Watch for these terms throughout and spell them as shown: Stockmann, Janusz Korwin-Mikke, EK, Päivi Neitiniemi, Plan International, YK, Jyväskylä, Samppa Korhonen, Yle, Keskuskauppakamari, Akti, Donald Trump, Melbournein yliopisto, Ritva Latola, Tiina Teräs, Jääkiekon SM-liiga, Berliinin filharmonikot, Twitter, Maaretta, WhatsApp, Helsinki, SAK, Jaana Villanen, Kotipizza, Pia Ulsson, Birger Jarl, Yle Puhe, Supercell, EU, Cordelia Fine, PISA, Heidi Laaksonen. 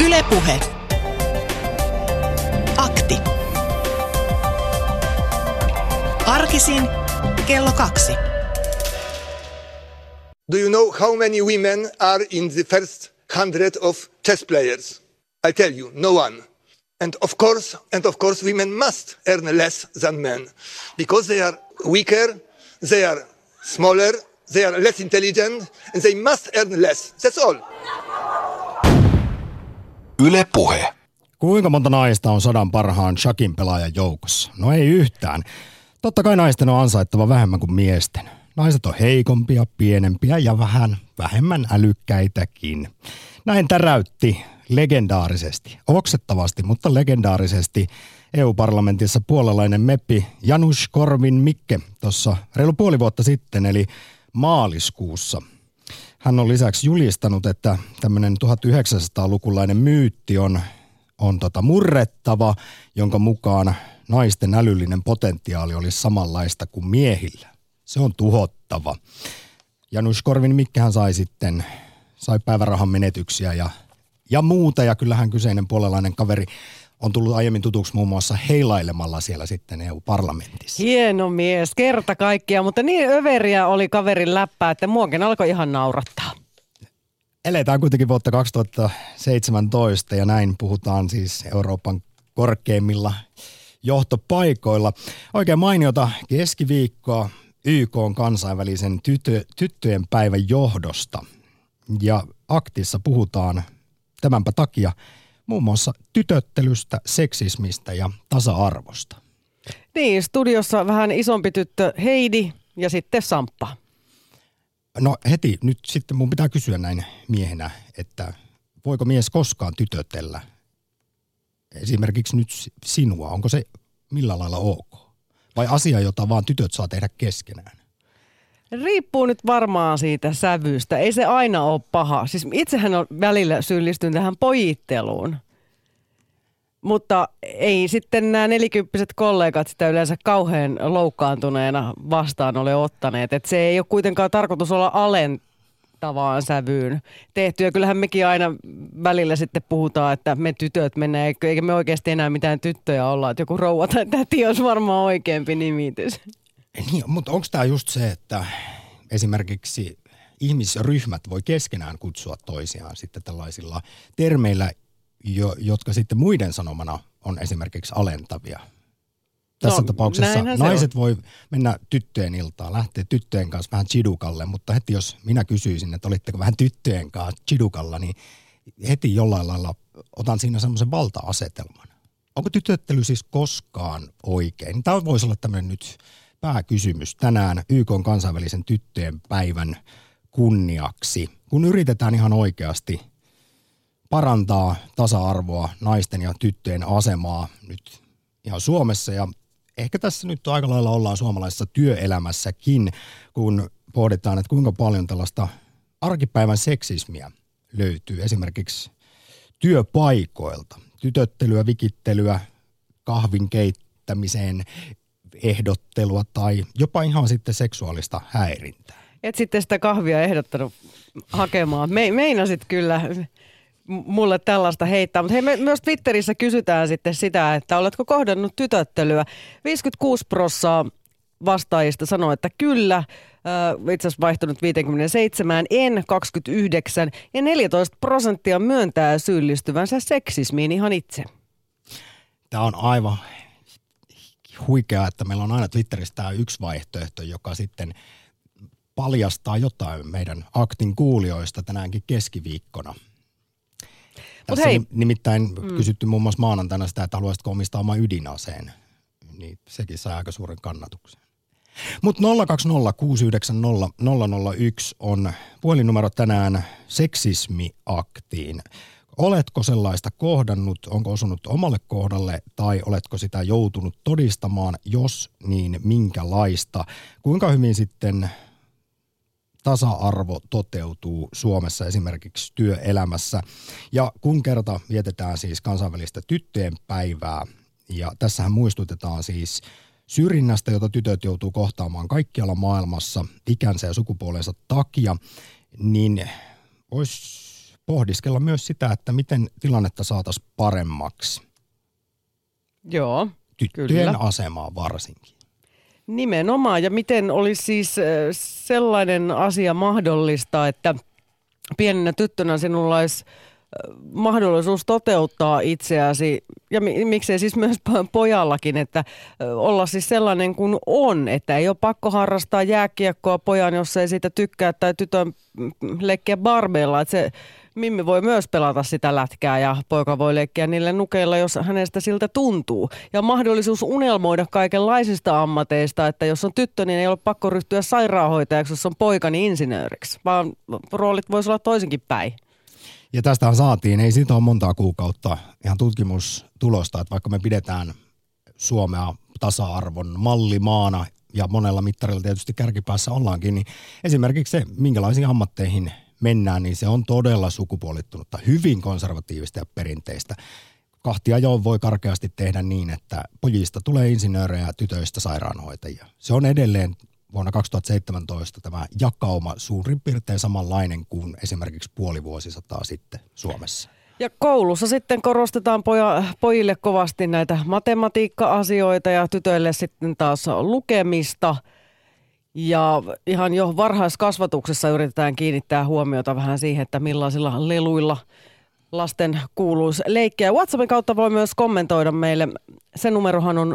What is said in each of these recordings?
Yle Puhe. Akti. Arkisin kello 2. Do you know how many women are in the first 100 of chess players? I tell you, no one. And of course, women must earn less than men because they are weaker, they are smaller, they are less intelligent, and they must earn less. That's all. Yle Puhe. Kuinka monta naista on 100 parhaan shakin pelaajan joukossa? No ei yhtään. Totta kai naisten on ansaittava vähemmän kuin miesten. Naiset on heikompia, pienempiä ja vähemmän älykkäitäkin. Näin täräytti legendaarisesti, oksettavasti, mutta legendaarisesti EU-parlamentissa puolalainen meppi Janusz Korwin-Mikke tuossa reilu puoli vuotta sitten, eli maaliskuussa. Hän on lisäksi julistanut, että tämmöinen 1900-lukulainen myytti on murrettava, jonka mukaan naisten älyllinen potentiaali olisi samanlaista kuin miehillä. Se on tuhottava. Janusz Korwin-Mikkehän sai päivärahan menetyksiä ja muuta, ja kyllähän kyseinen puolalainen kaveri on tullut aiemmin tutuksi muun muassa heilailemalla siellä sitten EU-parlamentissa. Hieno mies, kerta kaikkiaan, mutta niin överiä oli kaverin läppää, että muokin alkoi ihan naurattaa. Eletään kuitenkin vuotta 2017 ja näin puhutaan siis Euroopan korkeimmilla johtopaikoilla. Oikein mainiota keskiviikkoa YK:n kansainvälisen tyttöjen päivän johdosta. Ja Aktissa puhutaan tämänpä takia muun muassa tytöttelystä, seksismistä ja tasa-arvosta. Niin, studiossa vähän isompi tyttö Heidi ja sitten Samppa. No heti, nyt sitten mun pitää kysyä näin miehenä, että voiko mies koskaan tytötellä? Esimerkiksi nyt sinua, onko se millä lailla ok? Vai asia, jota vaan tytöt saa tehdä keskenään? Riippuu nyt varmaan siitä sävystä. Ei se aina ole paha. Siis itsehän on välillä syyllistynyt tähän pojitteluun. Mutta ei sitten nämä 40-vuotiaat kollegat sitä yleensä kauhean loukkaantuneena vastaan ole ottaneet. Et se ei ole kuitenkaan tarkoitus olla alentavaan sävyyn tehty. Ja kyllähän mekin aina välillä sitten puhutaan, että me tytöt mennään, eikä me oikeasti enää mitään tyttöjä olla. Että joku rouva tai täti olisi varmaan oikeampi nimitys. Niin, mutta onko tämä just se, että esimerkiksi ihmisryhmät voi keskenään kutsua toisiaan sitten tällaisilla termeillä, jotka sitten muiden sanomana on esimerkiksi alentavia? Tässä tapauksessa naiset voi mennä tyttöjen iltaan, lähteä tyttöjen kanssa vähän chidukalle, mutta heti jos minä kysyisin, että olitteko vähän tyttöjen kanssa chidukalla, niin heti jollain lailla otan siinä semmoisen valta-asetelman. Onko tytöttely siis koskaan oikein? Tämä voisi olla tämmöinen nyt pääkysymys tänään YK:n kansainvälisen tyttöjen päivän kunniaksi, kun yritetään ihan oikeasti parantaa tasa-arvoa, naisten ja tyttöjen asemaa nyt ihan Suomessa. Ja ehkä tässä nyt aika lailla ollaan suomalaisessa työelämässäkin, kun pohditaan, että kuinka paljon tällaista arkipäivän seksismiä löytyy esimerkiksi työpaikoilta. Tytöttelyä, vikittelyä, kahvin keittämiseen ehdottelua tai jopa ihan sitten seksuaalista häirintää. Et sitten sitä kahvia ehdottanut hakemaan. Meinasit kyllä mulle tällaista heittää, mutta hei, me myös Twitterissä kysytään sitten sitä, että oletko kohdannut tytöttelyä. 56% vastaajista sanoo, että kyllä, itse asiassa vaihtunut 57, en 29 ja 14% myöntää syyllistyvänsä seksismiin ihan itse. Tämä on aivan huikeaa, että meillä on aina Twitterissä tämä yksi vaihtoehto, joka sitten paljastaa jotain meidän Aktin kuulijoista tänäänkin keskiviikkona. Tässä on nimittäin kysytty muun muassa maanantaina sitä, että haluaisitko omistaa oman ydinaseen. Niin sekin sai aika suuren kannatuksen. Mutta 020690001 on puhelinnumero tänään seksismiaktiin. Oletko sellaista kohdannut, onko osunut omalle kohdalle tai oletko sitä joutunut todistamaan, jos niin minkälaista? Kuinka hyvin sitten tasa-arvo toteutuu Suomessa esimerkiksi työelämässä? Ja kun kerta vietetään siis kansainvälistä tyttöjen päivää ja tässähän muistutetaan siis syrjinnästä, jota tytöt joutuu kohtaamaan kaikkialla maailmassa ikänsä ja sukupuolensa takia, niin voisi pohdiskella myös sitä, että miten tilannetta saataisiin paremmaksi. Joo, tyttöjen kyllä. asemaa varsinkin. Nimenomaan, ja miten olisi siis sellainen asia mahdollista, että pienenä tyttönä sinulla olisi mahdollisuus toteuttaa itseäsi, ja miksei siis myös pojallakin, että olla siis sellainen kuin on, että ei ole pakko harrastaa jääkiekkoa pojan, jos ei siitä tykkää, tai tytön leikkiä barbeilla, että se mimmi voi myös pelata sitä lätkää ja poika voi leikkiä niille nukeilla, jos hänestä siltä tuntuu. Ja mahdollisuus unelmoida kaikenlaisista ammateista, että jos on tyttö, niin ei ole pakko ryhtyä sairaanhoitajaksi, jos on poika, niin insinööriksi, vaan roolit voisi olla toisinkin päin. Ja tästähän saatiin, ei siitä ole montaa kuukautta ihan tutkimustulosta, että vaikka me pidetään Suomea tasa-arvon mallimaana ja monella mittarilla tietysti kärkipäässä ollaankin, niin esimerkiksi se, minkälaisiin ammatteihin mennään, niin se on todella sukupuolittunutta, hyvin konservatiivista ja perinteistä. Kahtiajoon voi karkeasti tehdä niin, että pojista tulee insinöörejä ja tytöistä sairaanhoitajia. Se on edelleen vuonna 2017 tämä jakauma suurin piirtein samanlainen kuin esimerkiksi puoli vuosisataa sitten Suomessa. Ja koulussa sitten korostetaan pojille kovasti näitä matematiikka-asioita ja tytöille sitten taas lukemista. Ja ihan jo varhaiskasvatuksessa yritetään kiinnittää huomiota vähän siihen, että millaisilla leluilla lasten kuuluisi leikkiä. WhatsAppin kautta voi myös kommentoida meille. Se numerohan on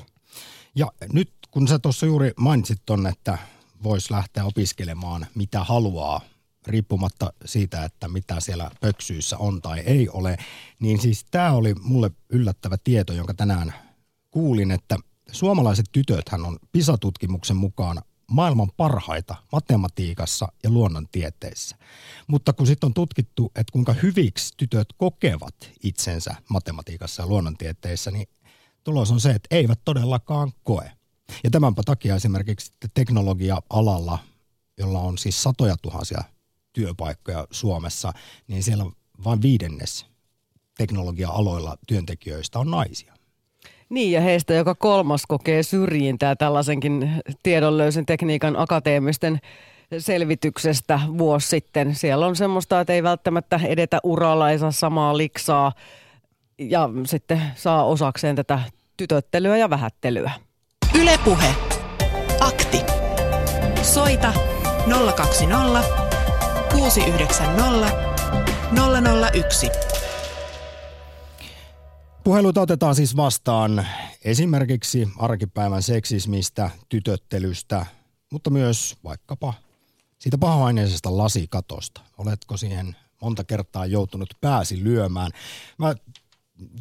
0401638586. Ja nyt kun sä tuossa juuri mainitsit tonne, että voisi lähteä opiskelemaan mitä haluaa, riippumatta siitä, että mitä siellä pöksyissä on tai ei ole, niin siis tämä oli mulle yllättävä tieto, jonka tänään kuulin, että suomalaiset tytöthän on PISA-tutkimuksen mukaan maailman parhaita matematiikassa ja luonnontieteissä. Mutta kun sitten on tutkittu, että kuinka hyviksi tytöt kokevat itsensä matematiikassa ja luonnontieteissä, niin tulos on se, että eivät todellakaan koe. Ja tämänpä takia esimerkiksi teknologia-alalla, jolla on siis 100 000 työpaikkoja Suomessa, niin siellä vain 1/5 teknologia-aloilla työntekijöistä on naisia. Niin, ja heistä joka 3. kokee syrjintää, tällaisenkin tiedon löysin tekniikan akateemisten selvityksestä vuosi sitten. Siellä on semmoista, että ei välttämättä edetä uralla, ei saa samaa liksaa ja sitten saa osakseen tätä tytöttelyä ja vähättelyä. Yle Puhe. Akti. Soita 020 690 001. Puheluita otetaan siis vastaan esimerkiksi arkipäivän seksismistä, tytöttelystä, mutta myös vaikkapa siitä paha-aineisesta lasikatosta. Oletko siihen monta kertaa joutunut pääsi lyömään? Mä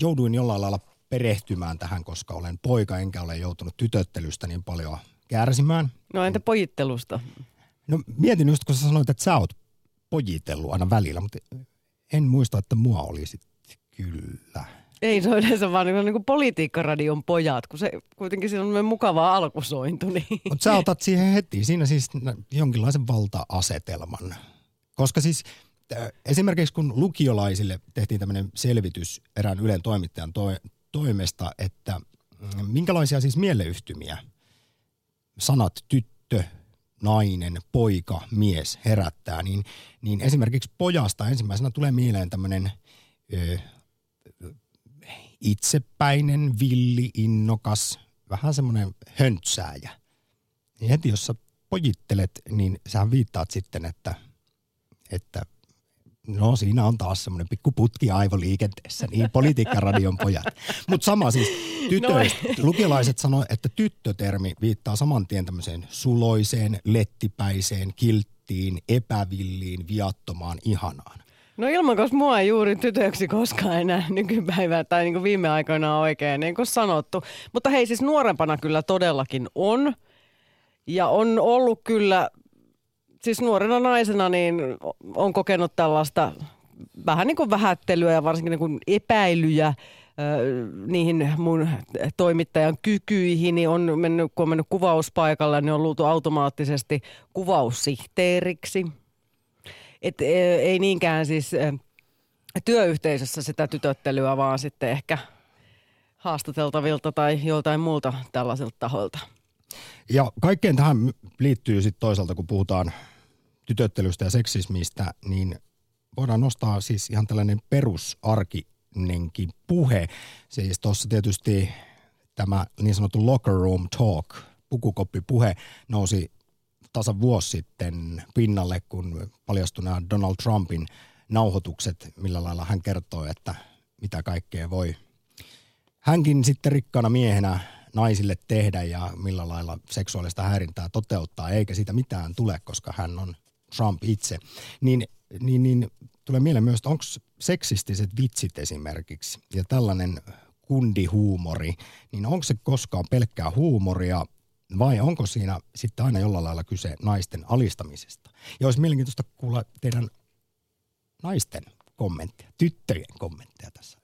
jouduin jollain lailla perehtymään tähän, koska olen poika, enkä ole joutunut tytöttelystä niin paljon kärsimään. No entä pojittelusta? No mietin just, kun sä sanoit, että sä oot pojitellut aina välillä, mutta en muista, että mua olisit kyllä. Ei se on yleensä vaan niin kuin politiikkaradion pojat, kun se kuitenkin siinä on mukava alkusointu. Niin. Mutta sä otat siihen heti, siinä siis jonkinlaisen valta-asetelman. Koska siis esimerkiksi kun lukiolaisille tehtiin tämmöinen selvitys erään Ylen toimittajan toimesta, että minkälaisia siis mieleyhtymiä sanat tyttö, nainen, poika, mies herättää, niin esimerkiksi pojasta ensimmäisenä tulee mieleen tämmöinen itsepäinen, villi, innokas, vähän semmoinen höntsääjä. Niin heti jos sä pojittelet, niin sä viittaat sitten, että no siinä on taas semmoinen pikku putki aivoliikenteessä, niin politiikkaradion pojat. Mutta sama siis tytöistä. No. Lukiolaiset sanoo, että tyttötermi viittaa saman tien tämmöiseen suloiseen, lettipäiseen, kilttiin, epävilliin, viattomaan, ihanaan. No ilman, koska mua ei juuri tytöksi koskaan enää nykypäivää tai niin kuin viime aikoina oikein, niin kuin sanottu. Mutta hei, siis nuorempana kyllä todellakin on. Ja on ollut kyllä, siis nuorena naisena niin on kokenut tällaista vähän niin kuin vähättelyä ja varsinkin niin kuin epäilyjä niihin mun toimittajan kykyihin. Niin on mennyt, kun on mennyt kuvauspaikalle, niin on luultu automaattisesti kuvaussihteeriksi. Että ei niinkään siis työyhteisössä sitä tytöttelyä, vaan sitten ehkä haastateltavilta tai joltain muulta tällaisilta tahoilta. Ja kaikkeen tähän liittyy sitten toisaalta, kun puhutaan tytöttelystä ja seksismistä, niin voidaan nostaa siis ihan tällainen perusarkinenkin puhe. Siis tuossa tietysti tämä niin sanottu locker room talk, pukukoppipuhe nousi tasan vuosi sitten pinnalle, kun paljastui nämä Donald Trumpin nauhoitukset, millä lailla hän kertoo, että mitä kaikkea voi hänkin sitten rikkaana miehenä naisille tehdä ja millä lailla seksuaalista häirintää toteuttaa, eikä siitä mitään tule, koska hän on Trump itse. Niin tulee mieleen myös, onko seksistiset vitsit esimerkiksi ja tällainen kundihuumori, niin onko se koskaan pelkkää huumoria vai onko siinä sitten aina jollain lailla kyse naisten alistamisesta? Ja olisi mielenkiintoista kuulla teidän naisten kommentteja, tyttöjen kommentteja tässä.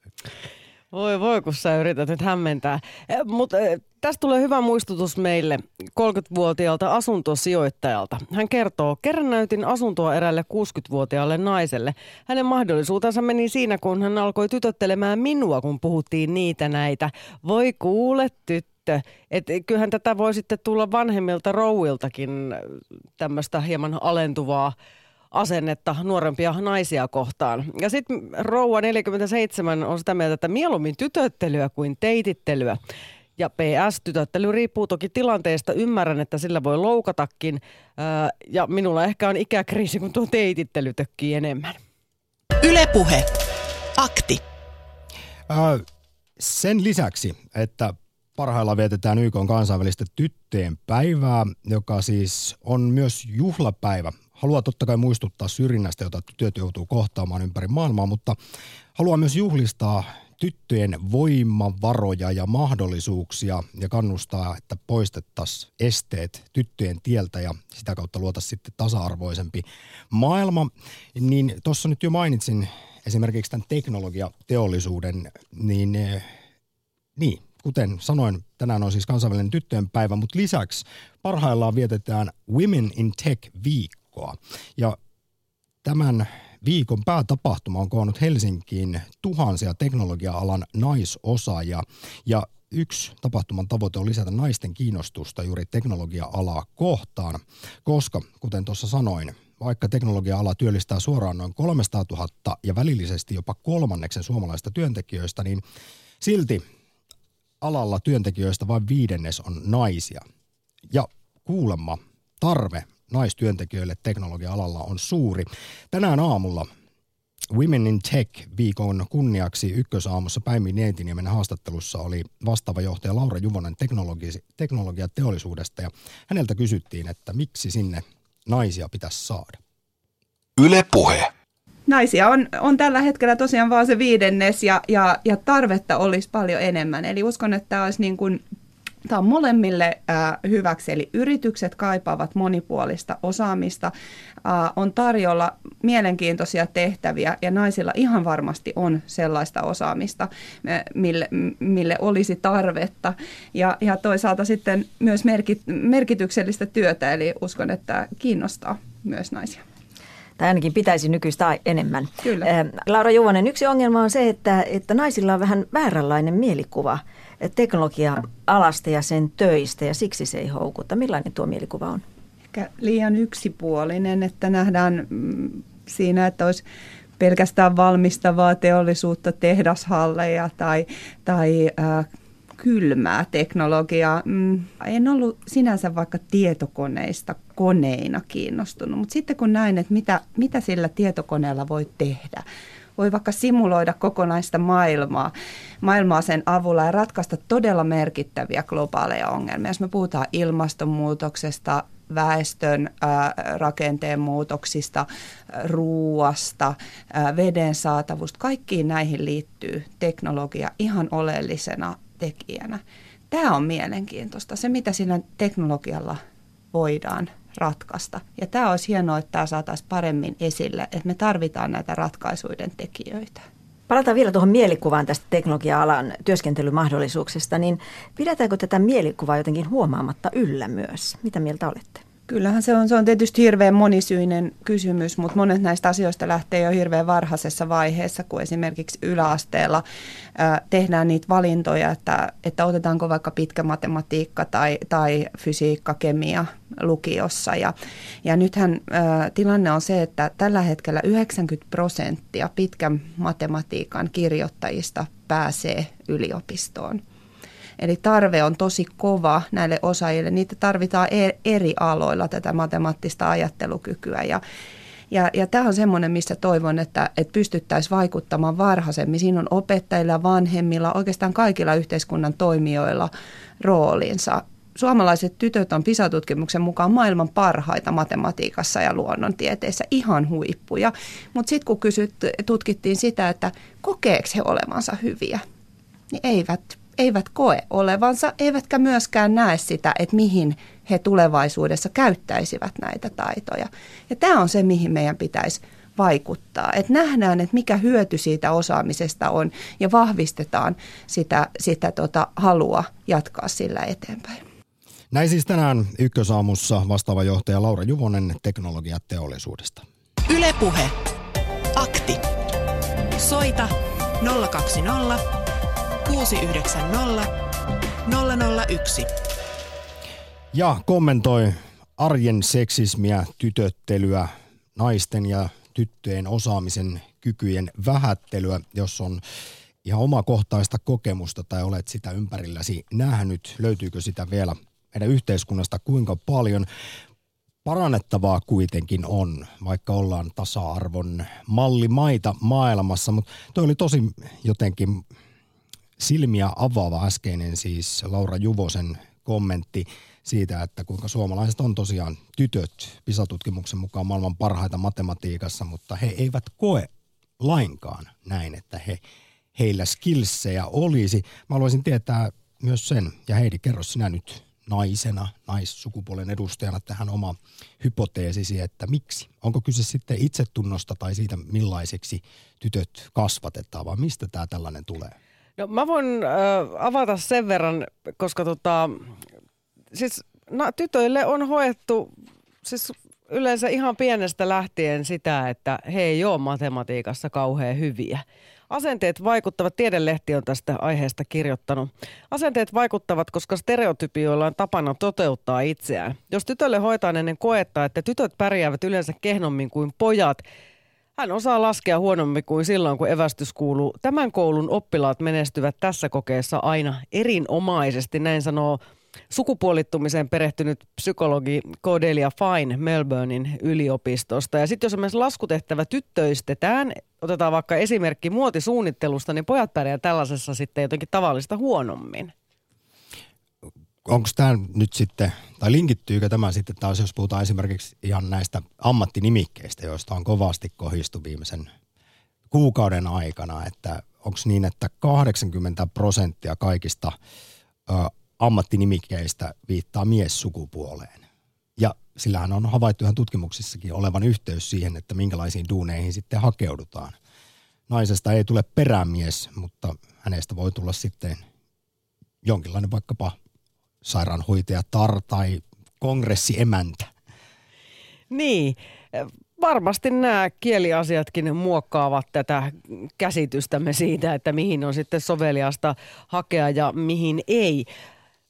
Voi, kun sä yrität nyt hämmentää. Mutta tästä tulee hyvä muistutus meille 30-vuotiaalta asuntosijoittajalta. Hän kertoo, kerran näytin asuntoa eräälle 60-vuotiaalle naiselle. Hänen mahdollisuutensa meni siinä, kun hän alkoi tytöttelemään minua, kun puhuttiin niitä näitä. Voi kuule tyttö, että kyllähän tätä voi sitten tulla vanhemmilta rouviltakin tämmöistä hieman alentuvaa asennetta nuorempia naisia kohtaan. Ja sitten rouva 47 on sitä mieltä, että mieluummin tytöttelyä kuin teitittelyä. Ja PS, tytöttely riippuu toki tilanteesta. Ymmärrän, että sillä voi loukatakin. Ja minulla ehkä on ikäkriisi, kun tuo teitittely tökkii enemmän. Yle Puhe. Akti. Sen lisäksi, että parhaillaan vietetään YK:n kansainvälistä tyttöjen päivää, joka siis on myös juhlapäivä. Haluan totta kai muistuttaa syrjinnästä, jota tytöt joutuu kohtaamaan ympäri maailmaa, mutta haluan myös juhlistaa tyttöjen voimavaroja ja mahdollisuuksia ja kannustaa, että poistettaisiin esteet tyttöjen tieltä ja sitä kautta luotaisiin sitten tasa-arvoisempi maailma. Niin tuossa nyt jo mainitsin esimerkiksi tämän teknologiateollisuuden, niin kuten sanoin, tänään on siis kansainvälinen tyttöjen päivä, mutta lisäksi parhaillaan vietetään Women in Tech Week. Ja tämän viikon päätapahtuma on koonnut Helsinkiin tuhansia teknologia-alan naisosaajia ja yksi tapahtuman tavoite on lisätä naisten kiinnostusta juuri teknologia-alaa kohtaan, koska kuten tuossa sanoin, vaikka teknologia-ala työllistää suoraan noin 300 000 ja välillisesti jopa 1/3 suomalaisista työntekijöistä, niin silti alalla työntekijöistä vain 1/5 on naisia ja kuulemma tarve naistyöntekijöille teknologia-alalla on suuri. Tänään aamulla Women in Tech-viikon kunniaksi Ykkösaamussa Päivi Neitiniemen haastattelussa oli vastaava johtaja Laura Juvonen teknologiateollisuudesta ja häneltä kysyttiin, että miksi sinne naisia pitäisi saada. Yle Puhe. Naisia on tällä hetkellä tosiaan vaan se 1/5 ja tarvetta olisi paljon enemmän. Eli uskon, että tämä olisi niin kuin tämä on molemmille hyväksi, eli yritykset kaipaavat monipuolista osaamista, on tarjolla mielenkiintoisia tehtäviä ja naisilla ihan varmasti on sellaista osaamista, mille olisi tarvetta. Ja toisaalta sitten myös merkityksellistä työtä, eli uskon, että kiinnostaa myös naisia. Tai ainakin pitäisi nykyistä enemmän. Kyllä. Laura Juvonen, yksi ongelma on se, että naisilla on vähän vääränlainen mielikuva teknologia-alasta ja sen töistä, ja siksi se ei houkuta. Millainen tuo mielikuva on? Ehkä liian yksipuolinen, että nähdään siinä, että olisi pelkästään valmistavaa teollisuutta, tehdashalleja tai kylmää teknologiaa. En ollut sinänsä vaikka tietokoneista koneina kiinnostunut, mutta sitten kun näin, että mitä sillä tietokoneella voi tehdä, voi vaikka simuloida kokonaista maailmaa sen avulla ja ratkaista todella merkittäviä globaaleja ongelmia. Jos me puhutaan ilmastonmuutoksesta, väestön rakenteen muutoksista, ruuasta, veden saatavuudesta, kaikkiin näihin liittyy teknologia ihan oleellisena tekijänä. Tämä on mielenkiintoista, se mitä sillä teknologialla voidaan ratkaista. Ja tämä olisi hienoa, että tämä saataisiin paremmin esille, että me tarvitaan näitä ratkaisuiden tekijöitä. Palataan vielä tuohon mielikuvaan tästä teknologia-alan työskentelymahdollisuuksista, niin pidetäänkö tätä mielikuvaa jotenkin huomaamatta yllä myös? Mitä mieltä olette? Kyllähän se on tietysti hirveän monisyinen kysymys, mutta monet näistä asioista lähtee jo hirveän varhaisessa vaiheessa, kun esimerkiksi yläasteella tehdään niitä valintoja, että otetaanko vaikka pitkä matematiikka tai fysiikka, kemia lukiossa. Ja nythän tilanne on se, että tällä hetkellä 90% pitkän matematiikan kirjoittajista pääsee yliopistoon. Eli tarve on tosi kova näille osaajille. Niitä tarvitaan eri aloilla tätä matemaattista ajattelukykyä. Ja tämä on semmoinen, missä toivon, että pystyttäisiin vaikuttamaan varhaisemmin. Siinä on opettajilla, vanhemmilla, oikeastaan kaikilla yhteiskunnan toimijoilla roolinsa. Suomalaiset tytöt on PISA-tutkimuksen mukaan maailman parhaita matematiikassa ja luonnontieteissä, ihan huippuja. Mutta sitten kun tutkittiin sitä, että kokeeko he olevansa hyviä, niin eivät koe olevansa, eivätkä myöskään näe sitä, että mihin he tulevaisuudessa käyttäisivät näitä taitoja. Ja tämä on se, mihin meidän pitäisi vaikuttaa. Että nähdään, että mikä hyöty siitä osaamisesta on ja vahvistetaan sitä halua jatkaa sillä eteenpäin. Näin siis tänään Ykkösaamussa vastaava johtaja Laura Juvonen teknologiateollisuudesta. Yle Puhe. Akti. Soita 020 690 001. Ja kommentoi arjen seksismiä, tytöttelyä, naisten ja tyttöjen osaamisen kykyjen vähättelyä, jos on ihan omakohtaista kokemusta tai olet sitä ympärilläsi nähnyt. Löytyykö sitä vielä meidän yhteiskunnasta kuinka paljon? Parannettavaa kuitenkin on, vaikka ollaan tasa-arvon mallimaita maailmassa, mutta toi oli tosi jotenkin silmiä avaava äskeinen siis Laura Juvosen kommentti siitä, että kuinka suomalaiset on tosiaan tytöt PISA-tutkimuksen mukaan maailman parhaita matematiikassa, mutta he eivät koe lainkaan näin, että heillä skillsejä olisi. Mä haluaisin tietää myös sen, ja Heidi, kerro sinä nyt naisena, naissukupuolen edustajana tähän oma hypoteesisi, että miksi? Onko kyse sitten itsetunnosta tai siitä, millaiseksi tytöt kasvatetaan, vai mistä tämä tällainen tulee? No mä voin avata sen verran, koska tytöille on hoettu yleensä ihan pienestä lähtien sitä, että he ei ole matematiikassa kauhean hyviä. Asenteet vaikuttavat, Tiedelehti on tästä aiheesta kirjoittanut. Asenteet vaikuttavat, koska stereotypioilla on tapana toteuttaa itseään. Jos tytölle hoitaan ennen koetta, että tytöt pärjäävät yleensä kehnommin kuin pojat, hän osaa laskea huonommin kuin silloin, kun evästys kuuluu. Tämän koulun oppilaat menestyvät tässä kokeessa aina erinomaisesti, näin sanoo sukupuolittumiseen perehtynyt psykologi Cordelia Fine Melbournein yliopistosta. Ja sitten jos esimerkiksi laskutehtävä tyttöistetään, otetaan vaikka esimerkki muotisuunnittelusta, niin pojat pärjää tällaisessa sitten jotenkin tavallista huonommin. Onko tämä nyt sitten, tai linkittyykö tämä sitten taas, jos puhutaan esimerkiksi ihan näistä ammattinimikkeistä, joista on kovasti kohistu viimeisen kuukauden aikana, että onko niin, että 80% kaikista ammattinimikkeistä viittaa miessukupuoleen? Ja sillähän on havaittu ihan tutkimuksissakin olevan yhteys siihen, että minkälaisiin duuneihin sitten hakeudutaan. Naisesta ei tule perämies, mutta hänestä voi tulla sitten jonkinlainen vaikkapa sairaanhoitajatar tai kongressiemäntä. Niin, varmasti nämä kieliasiatkin muokkaavat tätä käsitystämme siitä, että mihin on sitten soveliasta hakea ja mihin ei.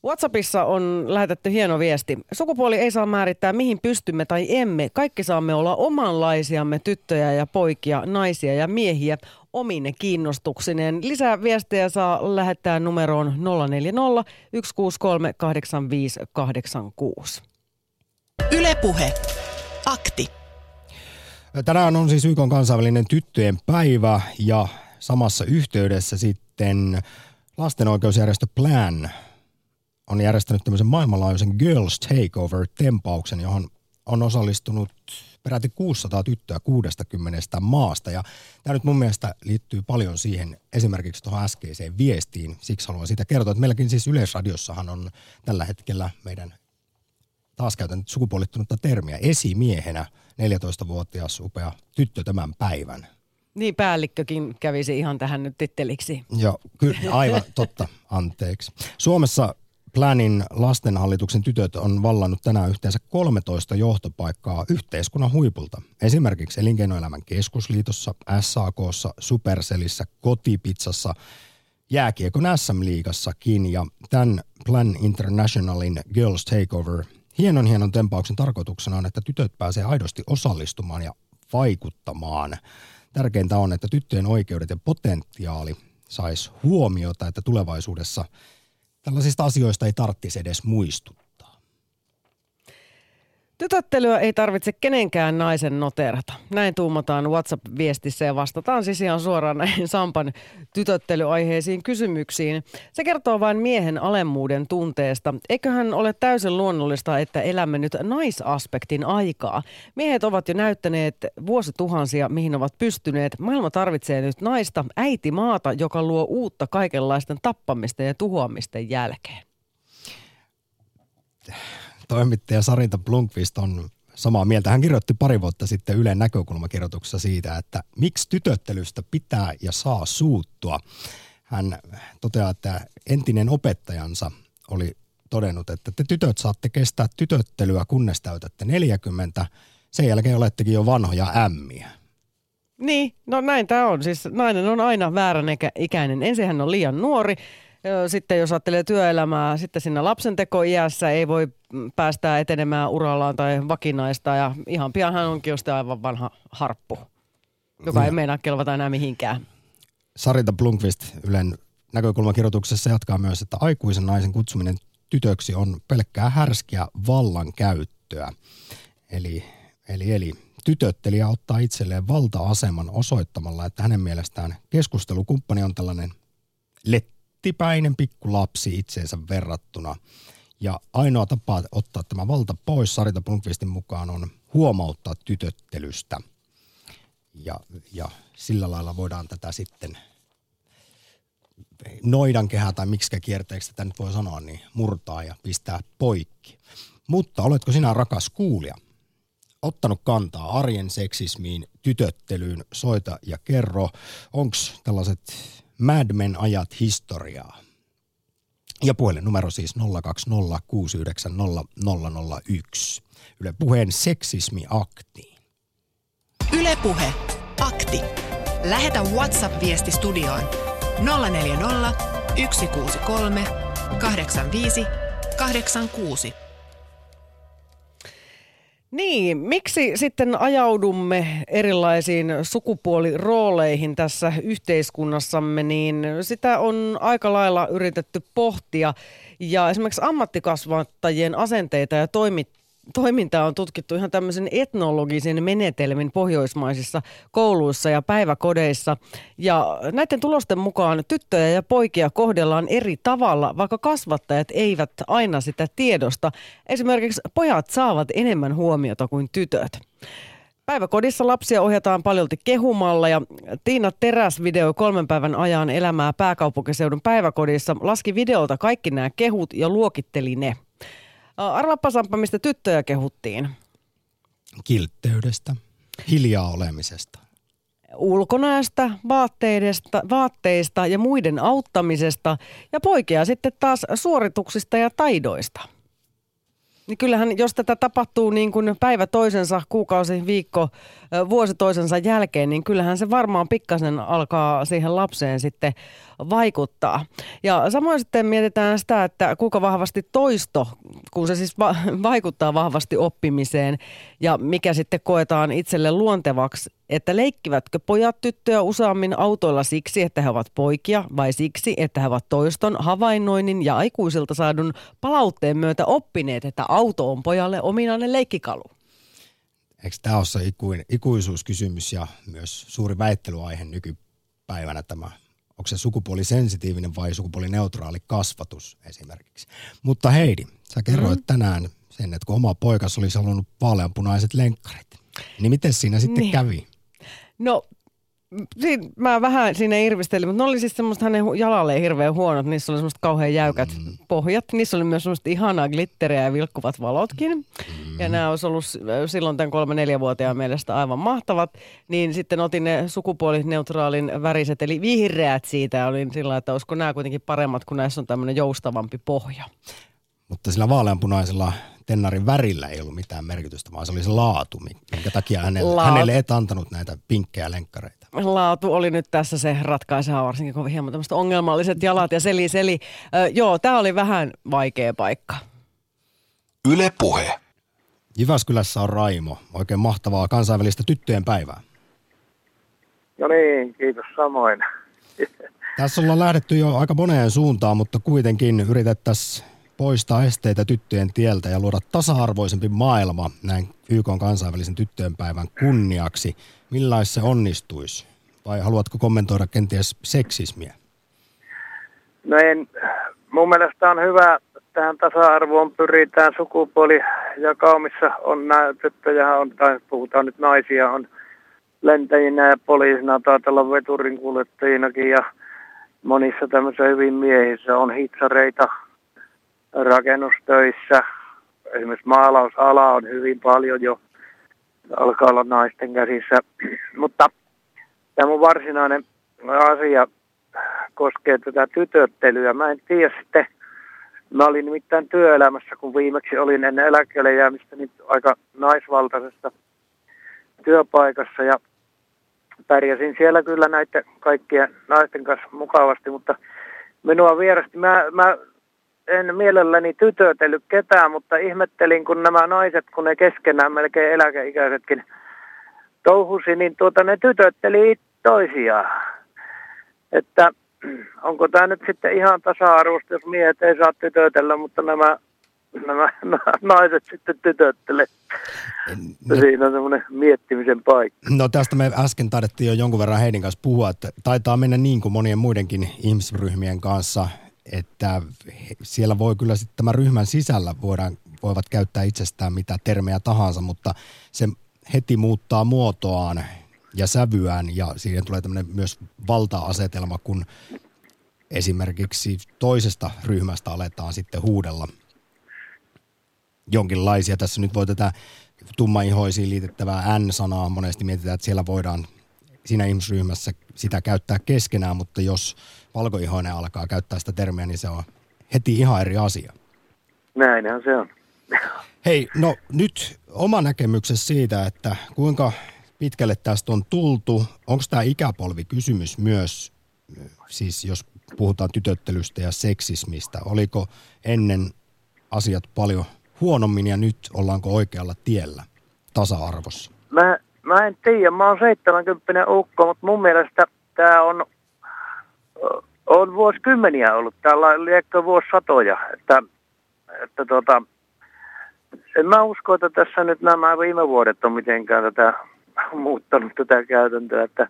WhatsAppissa on lähetetty hieno viesti. Sukupuoli ei saa määrittää, mihin pystymme tai emme. Kaikki saamme olla omanlaisiamme tyttöjä ja poikia, naisia ja miehiä omine kiinnostuksineen. Lisää viestejä saa lähettää numeroon 040 163 8586. Yle Puhe. Akti. Tänään on siis YK:n kansainvälinen tyttöjen päivä ja samassa yhteydessä sitten lastenoikeusjärjestö Plan on järjestänyt tämmöisen maailmanlaajuisen Girls Takeover-tempauksen, johon on osallistunut peräti 600 tyttöä 60 maasta. Ja tämä nyt mun mielestä liittyy paljon siihen esimerkiksi tuohon äskeiseen viestiin. Siksi haluan siitä kertoa, että meilläkin siis Yleisradiossahan on tällä hetkellä meidän, taas käytän sukupuolittunutta termiä, esimiehenä 14-vuotias upea tyttö tämän päivän. Niin, päällikkökin kävisi ihan tähän nyt titteliksi. Joo, kyllä, aivan totta, anteeksi. Suomessa Planin lastenhallituksen tytöt on vallannut tänään yhteensä 13 johtopaikkaa yhteiskunnan huipulta. Esimerkiksi Elinkeinoelämän keskusliitossa, SAK:ssa, Supercellissä, Kotipizzassa, Jääkiekon SM-liigassakin ja tämän Plan Internationalin Girls Takeover. Hienon tempauksen tarkoituksena on, että tytöt pääsee aidosti osallistumaan ja vaikuttamaan. Tärkeintä on, että tyttöjen oikeudet ja potentiaali saisi huomiota, että tulevaisuudessa tällaisista asioista ei tarvitsisi edes muistuttaa. Tytöttelyä ei tarvitse kenenkään naisen noterata. Näin tuumataan WhatsApp-viestissä ja vastataan siis ihan suoraan näihin Sampan tytöttelyaiheisiin kysymyksiin. Se kertoo vain miehen alemmuuden tunteesta. Eiköhän ole täysin luonnollista, että elämme nyt naisaspektin aikaa. Miehet ovat jo näyttäneet vuosituhansia, mihin ovat pystyneet. Maailma tarvitsee nyt naista, äitimaata, joka luo uutta kaikenlaisten tappamisten ja tuhoamisten jälkeen. Toimittaja Sarita Blomqvist on samaa mieltä. Hän kirjoitti pari vuotta sitten Ylen näkökulmakirjoituksessa siitä, että miksi tytöttelystä pitää ja saa suuttua. Hän toteaa, että entinen opettajansa oli todennut, että te tytöt saatte kestää tytöttelyä, kunnes täytätte 40. Sen jälkeen olettekin jo vanhoja ämmiä. Niin, no näin tämä on. Siis nainen on aina väärän ikäinen. Ensin hän on liian nuori. Sitten jos ajattelee työelämää, sitten siinä lapsentekoiässä ei voi päästää etenemään urallaan tai vakinaista. Ja ihan pian hän onkin jo sitten aivan vanha harppu, joka ei meinaa kelvata enää mihinkään. Sarita Blomqvist Ylen näkökulmakirjoituksessa jatkaa myös, että aikuisen naisen kutsuminen tytöksi on pelkkää härskiä vallankäyttöä. Eli tytöttelijä ottaa itselleen valta-aseman osoittamalla, että hänen mielestään keskustelukumppani on tällainen lettipäinen pikkulapsi itseensä verrattuna. Ja ainoa tapa ottaa tämä valta pois Sarita Blomqvistin mukaan on huomauttaa tytöttelystä. Ja sillä lailla voidaan tätä sitten noidankehää tai miksikä kierteeksi tätä nyt voi sanoa, niin murtaa ja pistää poikki. Mutta oletko sinä, rakas kuulija, ottanut kantaa arjen seksismiin, tytöttelyyn? Soita ja kerro, onko tällaiset Mad Men -ajat historiaa? Ja puhelinnumero siis 020690001. Yle Puheen seksismi aktiin. Yle Puhe. Akti. Lähetä WhatsApp-viesti studioon 040 163 85 86. Niin, miksi sitten ajaudumme erilaisiin sukupuolirooleihin tässä yhteiskunnassamme, niin sitä on aika lailla yritetty pohtia. Ja esimerkiksi ammattikasvattajien asenteita ja toimintaa on tutkittu ihan tämmöisen etnologisen menetelmin pohjoismaisissa kouluissa ja päiväkodeissa. Ja näiden tulosten mukaan tyttöjä ja poikia kohdellaan eri tavalla, vaikka kasvattajat eivät aina sitä tiedosta. Esimerkiksi pojat saavat enemmän huomiota kuin tytöt. Päiväkodissa lapsia ohjataan paljolti kehumalla ja Tiina Teräs videoi 3 päivän ajan elämää pääkaupunkiseudun päiväkodissa. Laski videolta kaikki nämä kehut ja luokitteli ne. Arvaappa, Samppa, mistä tyttöjä kehuttiin? Kiltteydestä, hiljaa olemisesta. Ulkonäöstä, vaatteista ja muiden auttamisesta ja poikia sitten taas suorituksista ja taidoista. Niin kyllähän, jos tätä tapahtuu niin kuin päivä toisensa, kuukausi, viikko, vuosi toisensa jälkeen, niin kyllähän se varmaan pikkasen alkaa siihen lapseen sitten vaikuttaa. Ja samoin sitten mietitään sitä, että kuinka vahvasti toisto, kun se siis vaikuttaa vahvasti oppimiseen ja mikä sitten koetaan itselle luontevaksi, että leikkivätkö pojat tyttöä useammin autoilla siksi, että he ovat poikia vai siksi, että he ovat toiston, havainnoinnin ja aikuisilta saadun palautteen myötä oppineet, että auto on pojalle ominainen leikkikalu. Eikö tämä ole se ikuisuuskysymys ja myös suuri väittelyaihe nykypäivänä tämä? Onko se sukupuolisensitiivinen vai sukupuolineutraali kasvatus esimerkiksi? Mutta Heidi, sä kerroit tänään sen, että kun oma poikas olisi halunnut vaaleanpunaiset lenkkarit, niin miten siinä sitten kävi? No mä vähän siinä irvistelin, mutta ne oli siis semmoista hänen jalalle hirveän huonot, niissä oli semmoista kauhean jäykät pohjat. Niissä oli myös semmoista ihanaa glitteriä ja vilkkuvat valotkin. Ja nämä olisi ollut silloin tämän 3-4-vuotiaan mielestä aivan mahtavat. Niin sitten otin ne sukupuolineutraalin väriset, eli vihreät siitä. Olin sillä, että olisiko nämä kuitenkin paremmat, kun näissä on tämmöinen joustavampi pohja. Mutta sillä vaaleanpunaisella tennarin värillä ei ollut mitään merkitystä, vaan se oli se laatu, minkä takia hänelle et antanut näitä pinkkejä lenkkareita. Laatu oli nyt tässä se ratkaiseva, varsinkin kun hieman tämmöiset ongelmalliset jalat ja seli. Joo, tämä oli vähän vaikea paikka. Yle Puhe. Jyväskylässä on Raimo. Oikein mahtavaa kansainvälistä tyttöjen päivää. No niin, kiitos samoin. Tässä ollaan lähdetty jo aika moneen suuntaan, mutta kuitenkin yritettäisiin poistaa esteitä tyttöjen tieltä ja luoda tasa-arvoisempi maailma näin YK:n kansainvälisen tyttöjen päivän kunniaksi. Millais se onnistuisi? Vai haluatko kommentoida kenties seksismiä? No en. Mun mielestä on hyvä, että tähän tasa-arvoon pyritään sukupuolijakaumissa. On tyttöjä, on, tai puhutaan nyt naisia, on lentäjinä ja poliisina, taitaa olla veturinkuljettajinakin ja monissa tämmöisissä hyvin miehissä on hitsareita. Rakennustöissä, esimerkiksi maalausala on hyvin paljon jo, alkaa olla naisten käsissä, mutta tämä mun varsinainen asia koskee tätä tytöttelyä. Mä en tiedä sitten, mä olin nimittäin työelämässä, kun viimeksi olin ennen eläkkeelle jäämistä niin aika naisvaltaisessa työpaikassa ja pärjäsin siellä kyllä näiden kaikkien naisten kanssa mukavasti, mutta minua vierasti, mä en mielelläni tytötellyt ketään, mutta ihmettelin, kun nämä naiset, kun ne keskenään melkein eläkeikäisetkin touhusi, niin ne tytötteli toisiaan. Että onko tämä nyt sitten ihan tasa-arvoista, jos miehet ei saa tytötellä, mutta nämä naiset sitten tytöttelee. No, siinä on semmoinen miettimisen paikka. No tästä me äsken taidettiin jo jonkun verran Heidin kanssa puhua, että taitaa mennä niin kuin monien muidenkin ihmisryhmien kanssa, että siellä voi kyllä sitten tämän ryhmän sisällä voivat käyttää itsestään mitä termejä tahansa, mutta se heti muuttaa muotoaan ja sävyään ja siihen tulee tämmöinen myös valta-asetelma, kun esimerkiksi toisesta ryhmästä aletaan sitten huudella jonkinlaisia. Tässä nyt voi tätä tummaihoisiin liitettävää N-sanaa monesti mietitään, että siellä voidaan siinä ihmisryhmässä sitä käyttää keskenään, mutta jos valkoihoinen alkaa käyttää sitä termiä, niin se on heti ihan eri asia. Näinhän se on. Hei, no nyt oma näkemyksesi siitä, että kuinka pitkälle tästä on tultu. Onko tämä ikäpolvikysymys myös, siis jos puhutaan tytöttelystä ja seksismistä, oliko ennen asiat paljon huonommin ja nyt ollaanko oikealla tiellä tasa-arvossa? Mä en tiedä, mä oon 70 ukko, mutta mun mielestä tää on vuosikymmeniä ollut, täällä liekko vuosisatoja, että en mä usko, että tässä nyt nämä viime vuodet on mitenkään tätä muuttanut tätä käytäntöä, että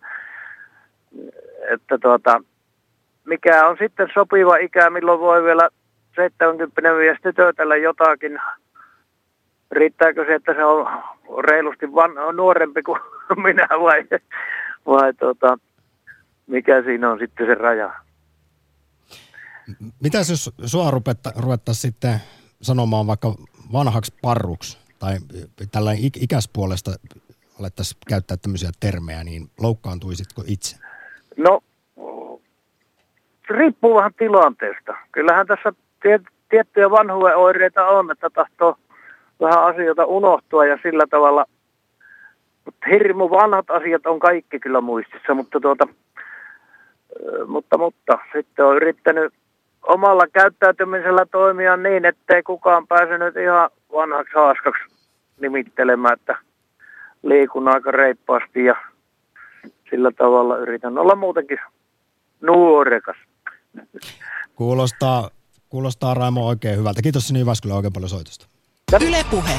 mikä on sitten sopiva ikä, milloin voi vielä 70 viestä työtellä jotakin. Riittääkö se, että se on reilusti nuorempi kuin minä vai mikä siinä on sitten se raja? Mitäs jos sua ruvettaisiin sitten sanomaan vaikka vanhaksi parruksi tai tällä ikäspuolesta alettaisiin käyttää tämmöisiä termejä, niin loukkaantuisitko itse? No, riippuu vähän tilanteesta. Kyllähän tässä tiettyjä vanhuuden oireita on, että tahtoo vähän asioita unohtua ja sillä tavalla, mutta hirmu vanhat asiat on kaikki kyllä muistissa, mutta sitten on yrittänyt omalla käyttäytymisellä toimia niin, ettei kukaan pääsenyt ihan vanhaksi haaskaksi nimittelemään, että liikun aika reippaasti ja sillä tavalla yritän olla muutenkin nuorekas. Kuulostaa Raimo oikein hyvältä. Kiitos sinne Jyväskylä oikein paljon soitosta. Yle Puhe.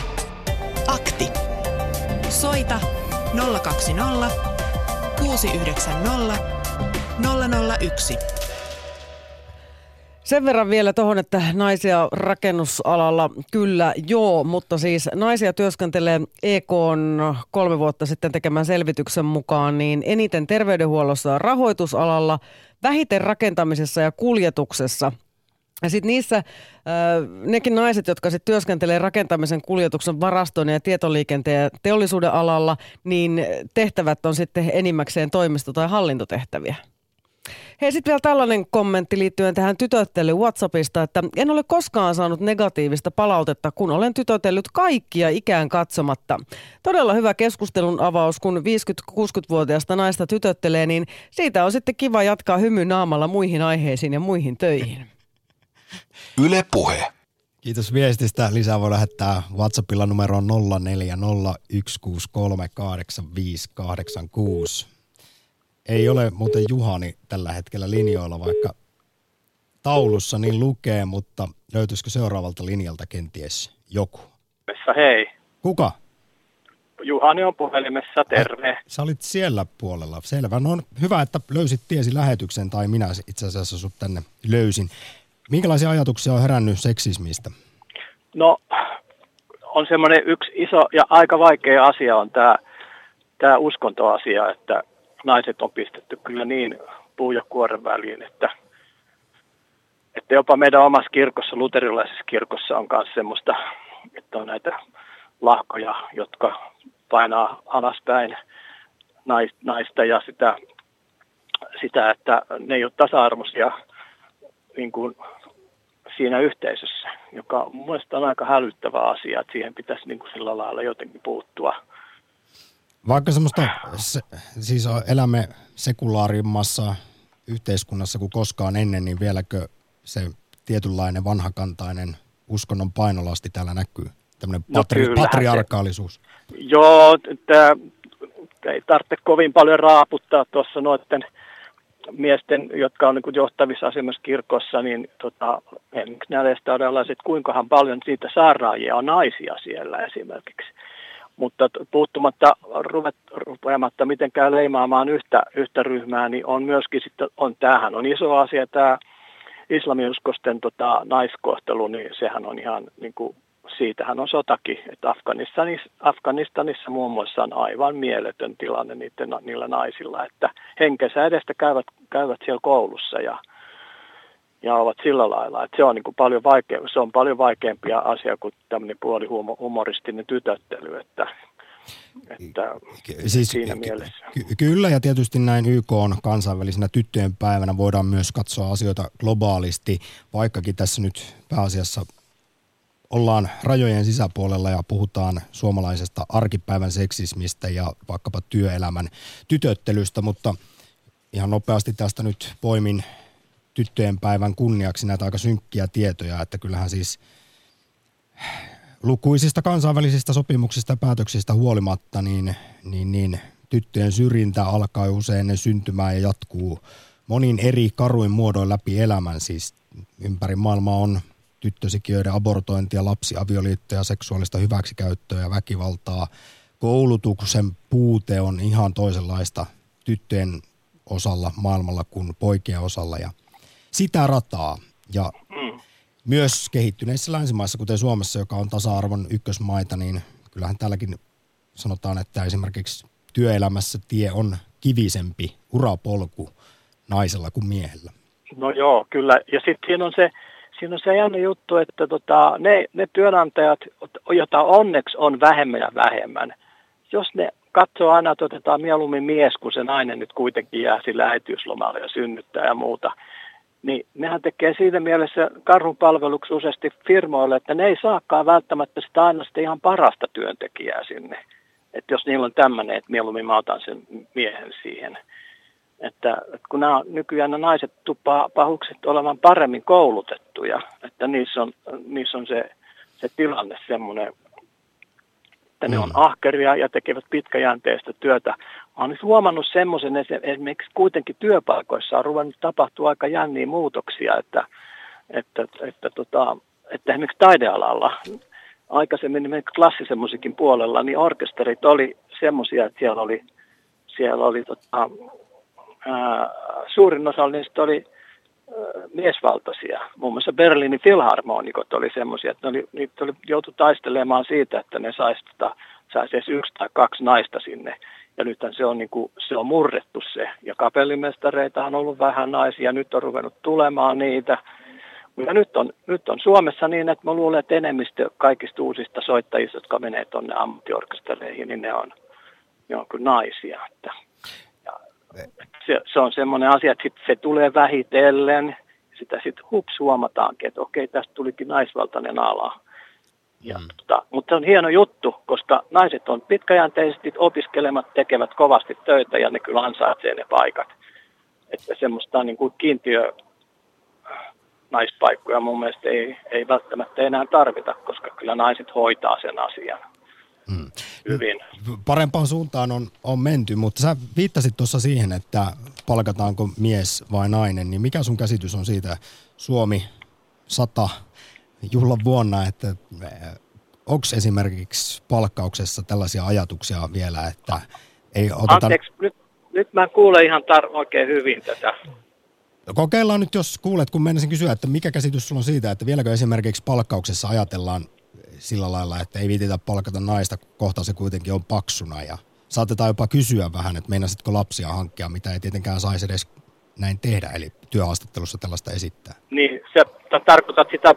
Akti. Soita 020 690 001. Sen verran vielä tuohon, että naisia rakennusalalla kyllä joo, mutta siis naisia työskentelee EK:n 3 vuotta sitten tekemän selvityksen mukaan niin eniten terveydenhuollossa ja rahoitusalalla, vähiten rakentamisessa ja kuljetuksessa. Ja sitten niissä nekin naiset, jotka sitten työskentelee rakentamisen, kuljetuksen, varastoinnin ja tietoliikenteen ja teollisuuden alalla, niin tehtävät on sitten enimmäkseen toimisto- tai hallintotehtäviä. Hei, sitten vielä tällainen kommentti liittyen tähän tytöttelyyn WhatsAppista, että en ole koskaan saanut negatiivista palautetta, kun olen tytötellyt kaikkia ikään katsomatta. Todella hyvä keskustelun avaus, kun 50-60-vuotiaasta naista tytöttelee, niin siitä on sitten kiva jatkaa hymynaamalla muihin aiheisiin ja muihin töihin. Yle Puhe. Kiitos viestistä. Lisää voi lähettää WhatsAppilla numeroon 0401638586. Ei ole muuten Juhani tällä hetkellä linjoilla, vaikka taulussa niin lukee, mutta löytyisikö seuraavalta linjalta kenties joku? Hei. Kuka? Juhani on puhelimessa, terve. Sä olit siellä puolella, selvä. No on hyvä, että löysit tiesi lähetyksen, tai minä itse asiassa sut tänne löysin. Minkälaisia ajatuksia on herännyt seksismistä? No, on semmoinen yksi iso ja aika vaikea asia on tämä uskontoasia, että naiset on pistetty kyllä niin puun ja kuoren väliin, että jopa meidän omassa kirkossa, luterilaisessa kirkossa on myös semmoista, että on näitä lahkoja, jotka painaa alaspäin naista ja sitä että ne ei ole tasa-arvoisia niin kuin siinä yhteisössä, joka mun mielestä on aika hälyttävä asia, että siihen pitäisi niin kuin sillä lailla jotenkin puuttua. Vaikka semmoista, siis elämme sekulaarimmassa yhteiskunnassa kuin koskaan ennen, niin vieläkö se tietynlainen vanhakantainen uskonnon painolasti täällä näkyy? Tämmöinen patriarkaalisuus. Se, joo, ei tarvitse kovin paljon raaputtaa tuossa noiden miesten, jotka on niin johtavissa asemassa kirkossa, niin edes kuinkahan paljon siitä sairaajia on naisia siellä esimerkiksi. Mutta puuttumatta rupeamatta mitenkään leimaamaan yhtä ryhmää, niin on myöskin sitten, tämähän on iso asia, tämä islamiuskosten naiskohtelu, niin sehän on ihan, niin kuin, siitähän on sotakin, että Afganistanissa muun muassa on aivan mieletön tilanne niillä naisilla, että henkensä edestä käyvät siellä koulussa ja ovat sillä lailla, että se on, niin kuin se on paljon vaikeampia asia kuin tämmöinen puolihumoristinen tytöttely, että siis siinä mielessä. Kyllä, ja tietysti näin YK on kansainvälisenä tyttöjen päivänä voidaan myös katsoa asioita globaalisti, vaikkakin tässä nyt pääasiassa ollaan rajojen sisäpuolella ja puhutaan suomalaisesta arkipäivän seksismistä ja vaikkapa työelämän tytöttelystä, mutta ihan nopeasti tästä nyt poimin tyttöjen päivän kunniaksi näitä aika synkkiä tietoja, että kyllähän siis lukuisista kansainvälisistä sopimuksista ja päätöksistä huolimatta, niin tyttöjen syrjintä alkaa usein ennen syntymää ja jatkuu monin eri karuin muodoin läpi elämän. Siis ympäri maailmaa on tyttösikiöiden abortointia, lapsiavioliittoja, seksuaalista hyväksikäyttöä ja väkivaltaa. Koulutuksen puute on ihan toisenlaista tyttöjen osalla maailmalla kuin poikien osalla ja sitä rataa ja myös kehittyneissä länsimaissa, kuten Suomessa, joka on tasa-arvon ykkösmaita, niin kyllähän täälläkin sanotaan, että esimerkiksi työelämässä tie on kivisempi urapolku naisella kuin miehellä. No joo, kyllä. Ja sitten siinä on se jännä juttu, että ne työnantajat, joita onneksi on vähemmän ja vähemmän, jos ne katsoo aina, että otetaan mieluummin mies, kun se nainen nyt kuitenkin jää sillä äitiyslomalle ja synnyttää ja muuta, niin nehän tekee siinä mielessä karhunpalveluksi useasti firmoille, että ne ei saakaan välttämättä sitä aina sitä ihan parasta työntekijää sinne. Että jos niillä on tämmöinen, että mieluummin mä otan sen miehen siihen. Että kun nämä nykyään nämä naiset tuppaa pahukset olevan paremmin koulutettuja, että niissä on se tilanne semmoinen, että ne on ahkeria ja tekevät pitkäjänteistä työtä. Olen nyt huomannut semmoisen, että esimerkiksi kuitenkin työpaikoissa on ruvennut tapahtua aika jänniä muutoksia, että esimerkiksi taidealalla, aikaisemmin esimerkiksi klassisen musiikin puolella, niin orkesterit oli semmoisia, että siellä oli suurin osa niistä oli miesvaltaisia. Muun muassa Berliinin filharmonikot oli semmoisia, että niitä joutui taistelemaan siitä, että ne saisi edes 1 tai 2 naista sinne. Ja nythän se on, niin kuin, se on murrettu se. Ja kapellimestareita on ollut vähän naisia, nyt on ruvennut tulemaan niitä. Ja nyt on Suomessa niin, että mä luulen, että enemmistö kaikista uusista soittajista, jotka menee tuonne ammattiorkestereihin, niin ne on kyllä naisia. Se on semmoinen asia, että se tulee vähitellen. Sitä sitten hups huomataankin, että okei, tästä tulikin naisvaltainen ala. Mutta se on hieno juttu, koska naiset on pitkäjänteisesti opiskelemat, tekevät kovasti töitä ja ne kyllä ansaitsee ne paikat. Että semmoista niin kuin kiintiö naispaikkoja mun mielestä ei välttämättä enää tarvita, koska kyllä naiset hoitaa sen asian hyvin. Parempaan suuntaan on menty, mutta sä viittasit tuossa siihen, että palkataanko mies vai nainen, niin mikä sun käsitys on siitä Suomi 100 juhlan vuonna, että onko esimerkiksi palkkauksessa tällaisia ajatuksia vielä, että ei oteta... Anteeksi, nyt mä kuulen ihan oikein hyvin tätä. Kokeillaan nyt, jos kuulet, kun menisin kysyä, että mikä käsitys sulla on siitä, että vieläkö esimerkiksi palkkauksessa ajatellaan sillä lailla, että ei viititä palkata naista, kun kohta se kuitenkin on paksuna ja saatetaan jopa kysyä vähän, että meinasitko lapsia hankkia, mitä ei tietenkään saisi edes näin tehdä, eli työhaastattelussa tällaista esittää. Niin, sä tarkoitat sitä,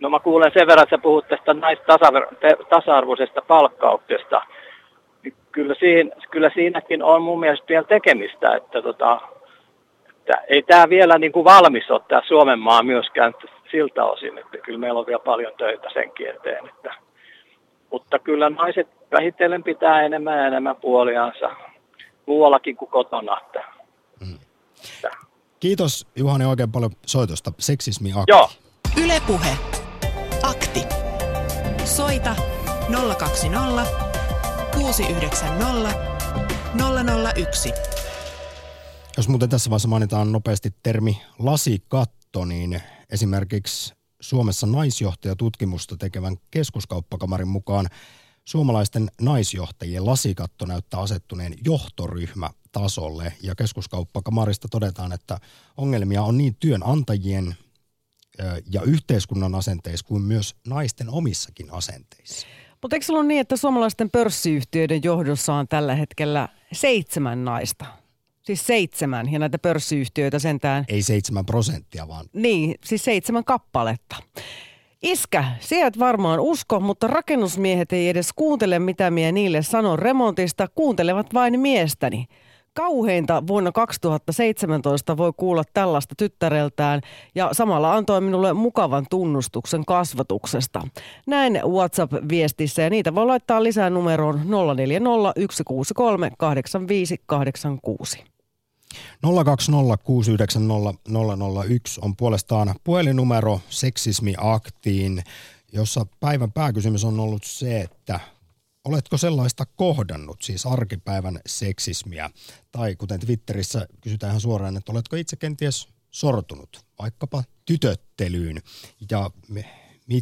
no mä kuulen sen verran, että sä puhut tästä naistasa-arvoisesta palkkauksesta. Kyllä siinäkin on mun mielestä vielä tekemistä, että ei tämä vielä niin kuin valmis ole tämä Suomen maa myöskään siltä osin, että kyllä meillä on vielä paljon töitä senkin eteen. Mutta kyllä naiset vähitellen pitää enemmän ja enemmän puoliansa muuallakin kuin kotona. Kiitos Juhani oikein paljon soitosta. Seksismi Akti. Joo. Yle Puhe. Akti. Soita 020 690 001. Jos muuten tässä vaiheessa mainitaan nopeasti termi lasikatto, niin esimerkiksi Suomessa naisjohtajatutkimusta tekevän Keskuskauppakamarin mukaan suomalaisten naisjohtajien lasikatto näyttää asettuneen johtoryhmätasolle. Ja Keskuskauppakamarista todetaan, että ongelmia on niin työnantajien ja yhteiskunnan asenteissa kuin myös naisten omissakin asenteissa. Mutta eikö se ole niin, että suomalaisten pörssiyhtiöiden johdossa on tällä hetkellä 7 naista? Siis 7, ja näitä pörssiyhtiöitä sentään... Ei 7%, vaan... Niin, siis 7 kappaletta. Iskä, sinä et varmaan usko, mutta rakennusmiehet ei edes kuuntele, mitä minä niille sanon remontista, kuuntelevat vain miestäni. Kauheinta vuonna 2017 voi kuulla tällaista tyttäreltään, ja samalla antoi minulle mukavan tunnustuksen kasvatuksesta. Näin WhatsApp-viestissä, ja niitä voi laittaa lisää numeroon 0401638586. 020690001 on puolestaan puhelinnumero Seksismiaktiin, jossa päivän pääkysymys on ollut se, että... Oletko sellaista kohdannut, siis arkipäivän seksismiä? Tai kuten Twitterissä kysytään ihan suoraan, että oletko itse kenties sortunut vaikkapa tytöttelyyn ja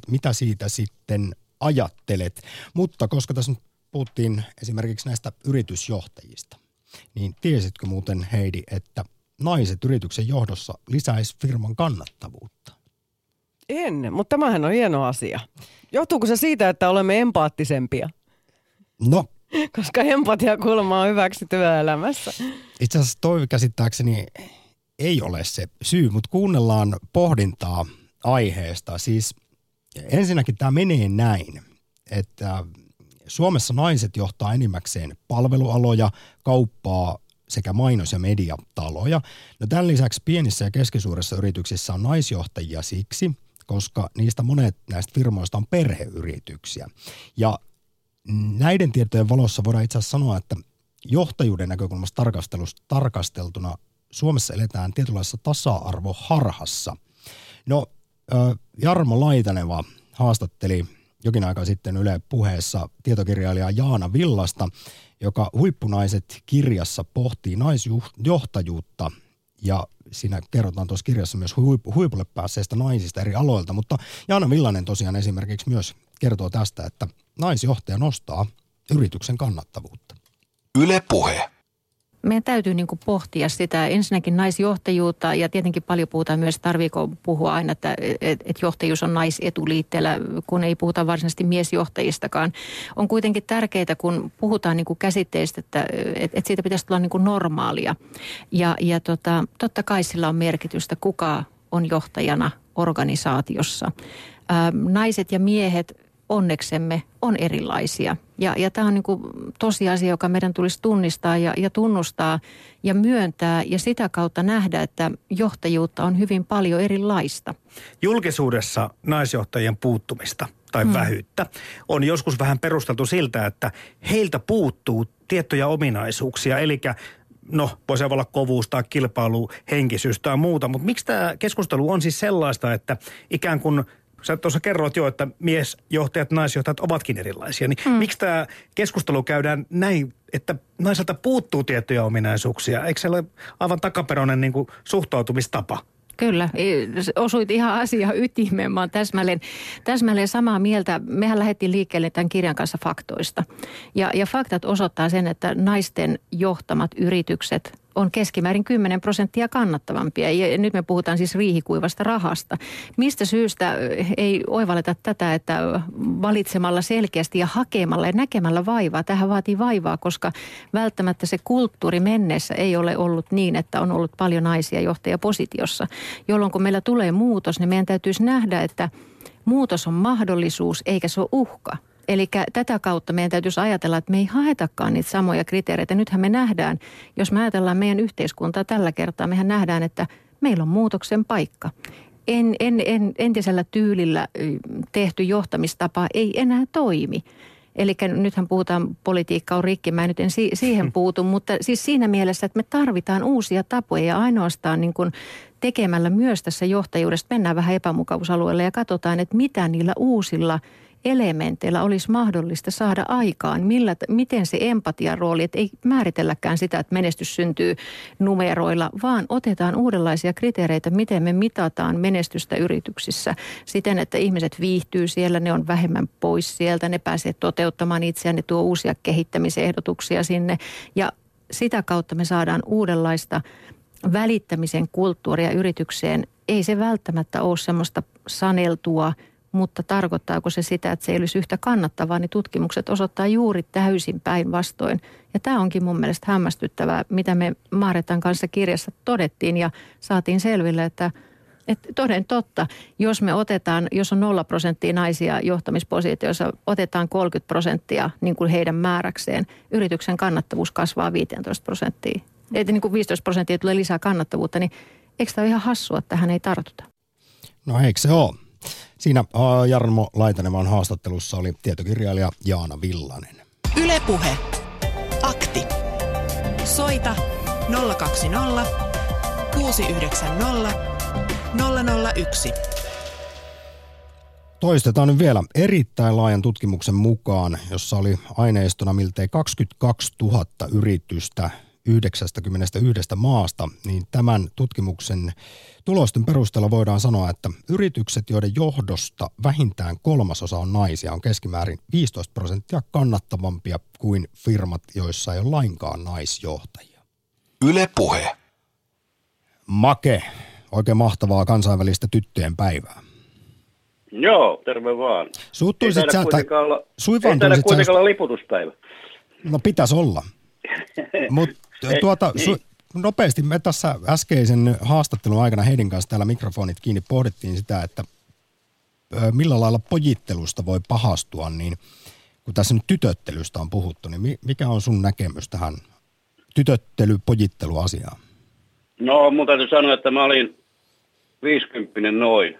mitä siitä sitten ajattelet? Mutta koska tässä nyt puhuttiin esimerkiksi näistä yritysjohtajista, niin tiesitkö muuten Heidi, että naiset yrityksen johdossa lisäisi firman kannattavuutta? En, mutta tämähän on hieno asia. Johtuuko se siitä, että olemme empaattisempia? No. Koska empatia kuulemma on hyväksi työelämässä. Itse asiassa toi käsittääkseni ei ole se syy, mutta kuunnellaan pohdintaa aiheesta. Siis ensinnäkin tämä menee näin, että Suomessa naiset johtaa enimmäkseen palvelualoja, kauppaa sekä mainos- ja mediataloja. No tämän lisäksi pienissä ja keskisuurissa yrityksissä on naisjohtajia siksi, koska niistä monet näistä firmoista on perheyrityksiä. Ja näiden tietojen valossa voidaan itse asiassa sanoa, että johtajuuden näkökulmasta tarkasteltuna Suomessa eletään tietynlaisessa tasa-arvoharhassa. No, Jarmo Laitaneva haastatteli jokin aika sitten Yle Puheessa tietokirjailija Jaana Villasta, joka Huippunaiset kirjassa pohtii naisjohtajuutta ja siinä kerrotaan tuossa kirjassa myös huipulle päässeistä naisista eri aloilta, mutta Jaana Villanen tosiaan esimerkiksi myös kertoo tästä, että naisjohtaja nostaa yrityksen kannattavuutta. Yle Puhe. Meidän täytyy niin kuin pohtia sitä ensinnäkin naisjohtajuutta ja tietenkin paljon puhutaan myös, tarviiko puhua aina, että johtajuus on naisetuliitteellä, kun ei puhuta varsinaisesti miesjohtajistakaan. On kuitenkin tärkeää, kun puhutaan niin kuin käsitteistä, että siitä pitäisi tulla niin kuin normaalia. Ja totta kai sillä on merkitystä, kuka on johtajana organisaatiossa. Naiset ja miehet onneksemme on erilaisia. Ja tämä on niin kuin tosiasia, joka meidän tulisi tunnistaa ja tunnustaa ja myöntää ja sitä kautta nähdä, että johtajuutta on hyvin paljon erilaista. Julkisuudessa naisjohtajien puuttumista tai vähyyttä on joskus vähän perusteltu siltä, että heiltä puuttuu tiettyjä ominaisuuksia, eli voisi olla kovuus tai kilpailuhenkisyys tai muuta, mutta miksi tämä keskustelu on siis sellaista, että ikään kuin sä tuossa kerroit jo, että miesjohtajat, naisjohtajat ovatkin erilaisia. Niin miksi tämä keskustelu käydään näin, että naiselta puuttuu tiettyjä ominaisuuksia? Eikö se ole aivan takaperoinen niin kuin suhtautumistapa? Kyllä, osuit ihan asiaan ytimeen. Mä oon täsmälleen samaa mieltä. Mehän lähdettiin liikkeelle tämän kirjan kanssa faktoista. Ja faktat osoittaa sen, että naisten johtamat yritykset on keskimäärin 10% kannattavampia. Ja nyt me puhutaan siis riihikuivasta rahasta. Mistä syystä ei oivalleta tätä, että valitsemalla selkeästi ja hakemalla ja näkemällä vaivaa. Tähän vaatii vaivaa, koska välttämättä se kulttuuri menneessä ei ole ollut niin, että on ollut paljon naisia johtajapositiossa. Jolloin kun meillä tulee muutos, niin meidän täytyisi nähdä, että muutos on mahdollisuus eikä se ole uhka. Eli tätä kautta meidän täytyisi ajatella, että me ei haetakaan niitä samoja kriteereitä. Nythän me nähdään, jos me ajatellaan meidän yhteiskuntaa tällä kertaa, mehän nähdään, että meillä on muutoksen paikka. Entisellä tyylillä tehty johtamistapa ei enää toimi. Eli nythän puhutaan, politiikka on rikki, mä nyt en siihen puutu, mutta siis siinä mielessä, että me tarvitaan uusia tapoja ja ainoastaan niin kuin tekemällä myös tässä johtajuudesta mennään vähän epämukavuusalueelle ja katsotaan, että mitä niillä uusilla elementeillä olisi mahdollista saada aikaan, miten se empatian rooli, että ei määritelläkään sitä, että menestys syntyy numeroilla, vaan otetaan uudenlaisia kriteereitä, miten me mitataan menestystä yrityksissä siten, että ihmiset viihtyy siellä, ne on vähemmän pois sieltä, ne pääsee toteuttamaan itseään, ne tuo uusia kehittämisehdotuksia sinne ja sitä kautta me saadaan uudenlaista välittämisen kulttuuria yritykseen. Ei se välttämättä ole semmoista saneltua, mutta tarkoittaako se sitä, että se ei olisi yhtä kannattavaa, niin tutkimukset osoittaa juuri täysin päinvastoin. Ja tämä onkin mun mielestä hämmästyttävää, mitä me Maaretan kanssa kirjassa todettiin ja saatiin selville, että toden totta, jos me otetaan, jos on 0% naisia johtamispositioissa, otetaan 30% niin kuin heidän määräkseen, yrityksen kannattavuus kasvaa 15%. Että niin kuin 15% tulee lisää kannattavuutta, niin eikö tämä ole ihan hassua, että tähän ei tartuta? No eikö se ole? Siinä Jarmo Laitanevan haastattelussa oli tietokirjailija Jaana Villanen. Yle Puhe. Akti. Soita 020 690 001. Toistetaan nyt vielä erittäin laajan tutkimuksen mukaan, jossa oli aineistona miltei 22 000 yritystä 91 maasta, niin tämän tutkimuksen tulosten perusteella voidaan sanoa, että yritykset, joiden johdosta vähintään 3/3 on naisia, on keskimäärin 15% kannattavampia kuin firmat, joissa ei ole lainkaan naisjohtajia. Yle Puhe. Make, oikein mahtavaa kansainvälistä tyttöjen päivää. Joo, terve vaan. Ei taida kuitenkaan olla liputuspäivä. No pitäisi olla. Mutta nopeasti me tässä äskeisen haastattelun aikana Heidin kanssa täällä mikrofonit kiinni pohdittiin sitä, että millä lailla pojittelusta voi pahastua, niin kun tässä nyt tytöttelystä on puhuttu, niin mikä on sun näkemys tähän tytöttely-pojitteluasiaan? No mun täytyy sanoa, että mä olin 50 noin,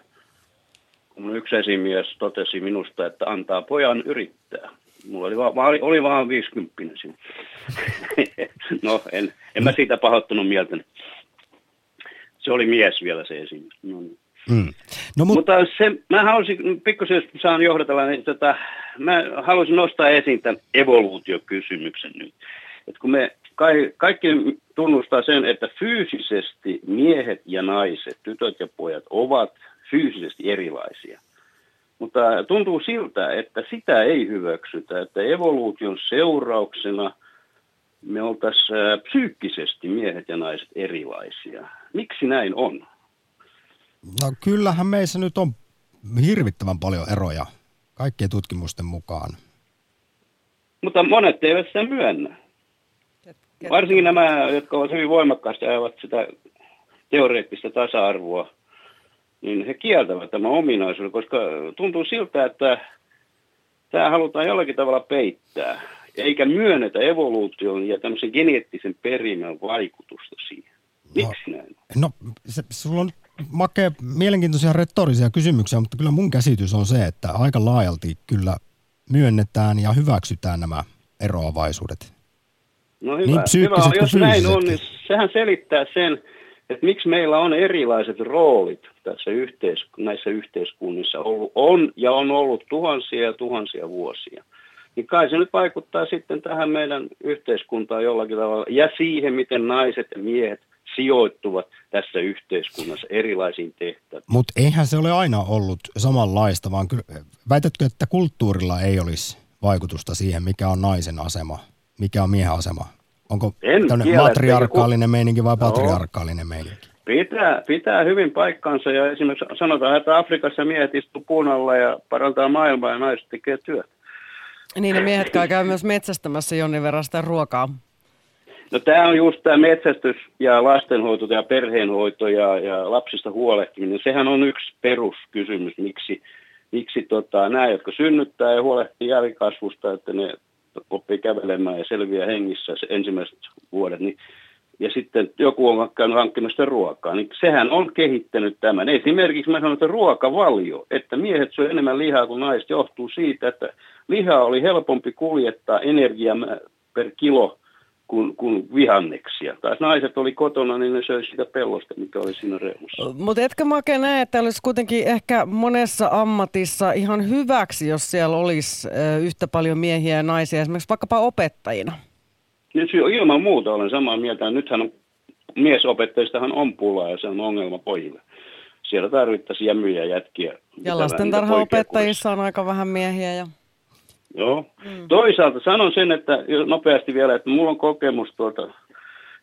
kun yksi esimies totesi minusta, että antaa pojan yrittää. Mulla oli vaan 50 siinä. No, en mä siitä pahoittanut mieltäni. Se oli mies vielä se esiin. No, niin. Mutta mä haluaisin, pikkusen jos saan johdatella, niin mä haluaisin nostaa esiin tämän evoluutiokysymyksen nyt. Et kun me kaikki tunnustaa sen, että fyysisesti miehet ja naiset, tytöt ja pojat ovat fyysisesti erilaisia. Mutta tuntuu siltä, että sitä ei hyväksytä, että evoluution seurauksena me oltaisiin psyykkisesti miehet ja naiset erilaisia. Miksi näin on? No kyllähän meissä nyt on hirvittävän paljon eroja kaikkien tutkimusten mukaan. Mutta monet eivät sitä myönnä. Varsinkin nämä, jotka ovat hyvin voimakkaasti ajavat sitä teoreettista tasa-arvoa, niin he kieltävät tämän ominaisuuden, koska tuntuu siltä, että tämä halutaan jollakin tavalla peittää, eikä myönnetä evoluution ja tämmöisen geneettisen perimän vaikutusta siihen. Miksi näin? No, sulla on makea, mielenkiintoisia retorisia kysymyksiä, mutta kyllä mun käsitys on se, että aika laajalti kyllä myönnetään ja hyväksytään nämä eroavaisuudet. No hyvä, niin hyvä. Jos näin on, niin sehän selittää sen, että miksi meillä on erilaiset roolit tässä näissä yhteiskunnissa ollut, on ollut tuhansia vuosia. Niin kai se nyt vaikuttaa sitten tähän meidän yhteiskuntaan jollakin tavalla ja siihen, miten naiset ja miehet sijoittuvat tässä yhteiskunnassa erilaisiin tehtäviin. Mutta eihän se ole aina ollut samanlaista, vaan kyllä, väitätkö, että kulttuurilla ei olisi vaikutusta siihen, mikä on naisen asema, mikä on miehen asema? Onko tämmöinen matriarkaalinen meininki vai patriarkaalinen meininki? Pitää hyvin paikkansa ja esimerkiksi sanotaan, että Afrikassa miehet istuu puun alla ja parantaa maailmaa ja naiset tekee työtä. Niin, ne miehet käy myös metsästämässä jonkin verran sitä ruokaa. No tämä on just tämä metsästys ja lastenhoito ja perheenhoito ja lapsista huolehtiminen. Sehän on yksi peruskysymys, miksi nämä, jotka synnyttää ja huolehtii jälkikasvusta, että ne oppii kävelemään ja selviää hengissä ensimmäiset vuodet. Niin, ja sitten joku on käynyt hankkimasta ruokaa. Niin sehän on kehittänyt tämän. Esimerkiksi mä sanon, että ruokavalio, että miehet syö enemmän lihaa kuin naiset, johtuu siitä, että lihaa oli helpompi kuljettaa energiaa per kilo kuin vihanneksia. Tai naiset oli kotona, niin ne söi sitä pellosta, mikä oli siinä reunussa. Mutta etkö Make näe, että olisi kuitenkin ehkä monessa ammatissa ihan hyväksi, jos siellä olisi yhtä paljon miehiä ja naisia, esimerkiksi vaikkapa opettajina? Nyt ilman muuta olen samaa mieltä. Nythän miesopettajistahan on pulaa ja se on ongelma pojille. Siellä tarvittaisiin jämyjä ja jätkiä. Ja lastentarhaopettajissa on aika vähän miehiä ja... Joo. Toisaalta sanon sen, että nopeasti vielä, että minulla on kokemus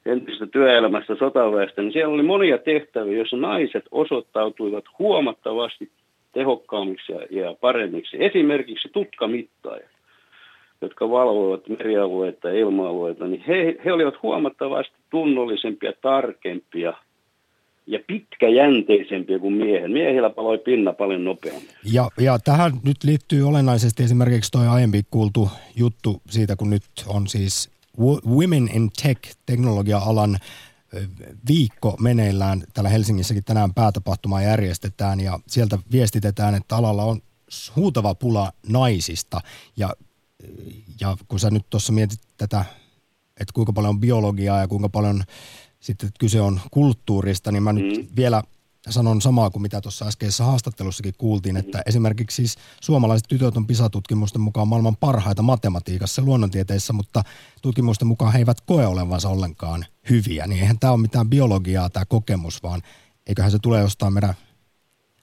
entisestä työelämästä, sotaväestä, niin siellä oli monia tehtäviä, joissa naiset osoittautuivat huomattavasti tehokkaammiksi ja paremmiksi. Esimerkiksi tutkamittaajat, jotka valvoivat merialueita ja ilma-alueita, niin he olivat huomattavasti tunnollisempia, tarkempia ja pitkäjänteisempiä kuin miehet. Miehillä paloi pinna paljon nopeammin. Ja tähän nyt liittyy olennaisesti esimerkiksi toi aiemmin kuultu juttu siitä, kun nyt on siis Women in Tech, teknologia-alan viikko meneillään. Täällä Helsingissäkin tänään päätapahtuma järjestetään ja sieltä viestitetään, että alalla on huutava pula naisista. Ja kun sä nyt tuossa mietit tätä, että kuinka paljon on biologiaa ja kuinka paljon... Sitten kyse on kulttuurista, niin mä nyt vielä sanon samaa kuin mitä tuossa äskeisessä haastattelussakin kuultiin, että esimerkiksi siis suomalaiset tytöt on PISA-tutkimusten mukaan maailman parhaita matematiikassa ja luonnontieteissä, mutta tutkimusten mukaan he eivät koe olevansa ollenkaan hyviä. Niin eihän tämä ole mitään biologiaa tämä kokemus, vaan eiköhän se tule jostain meidän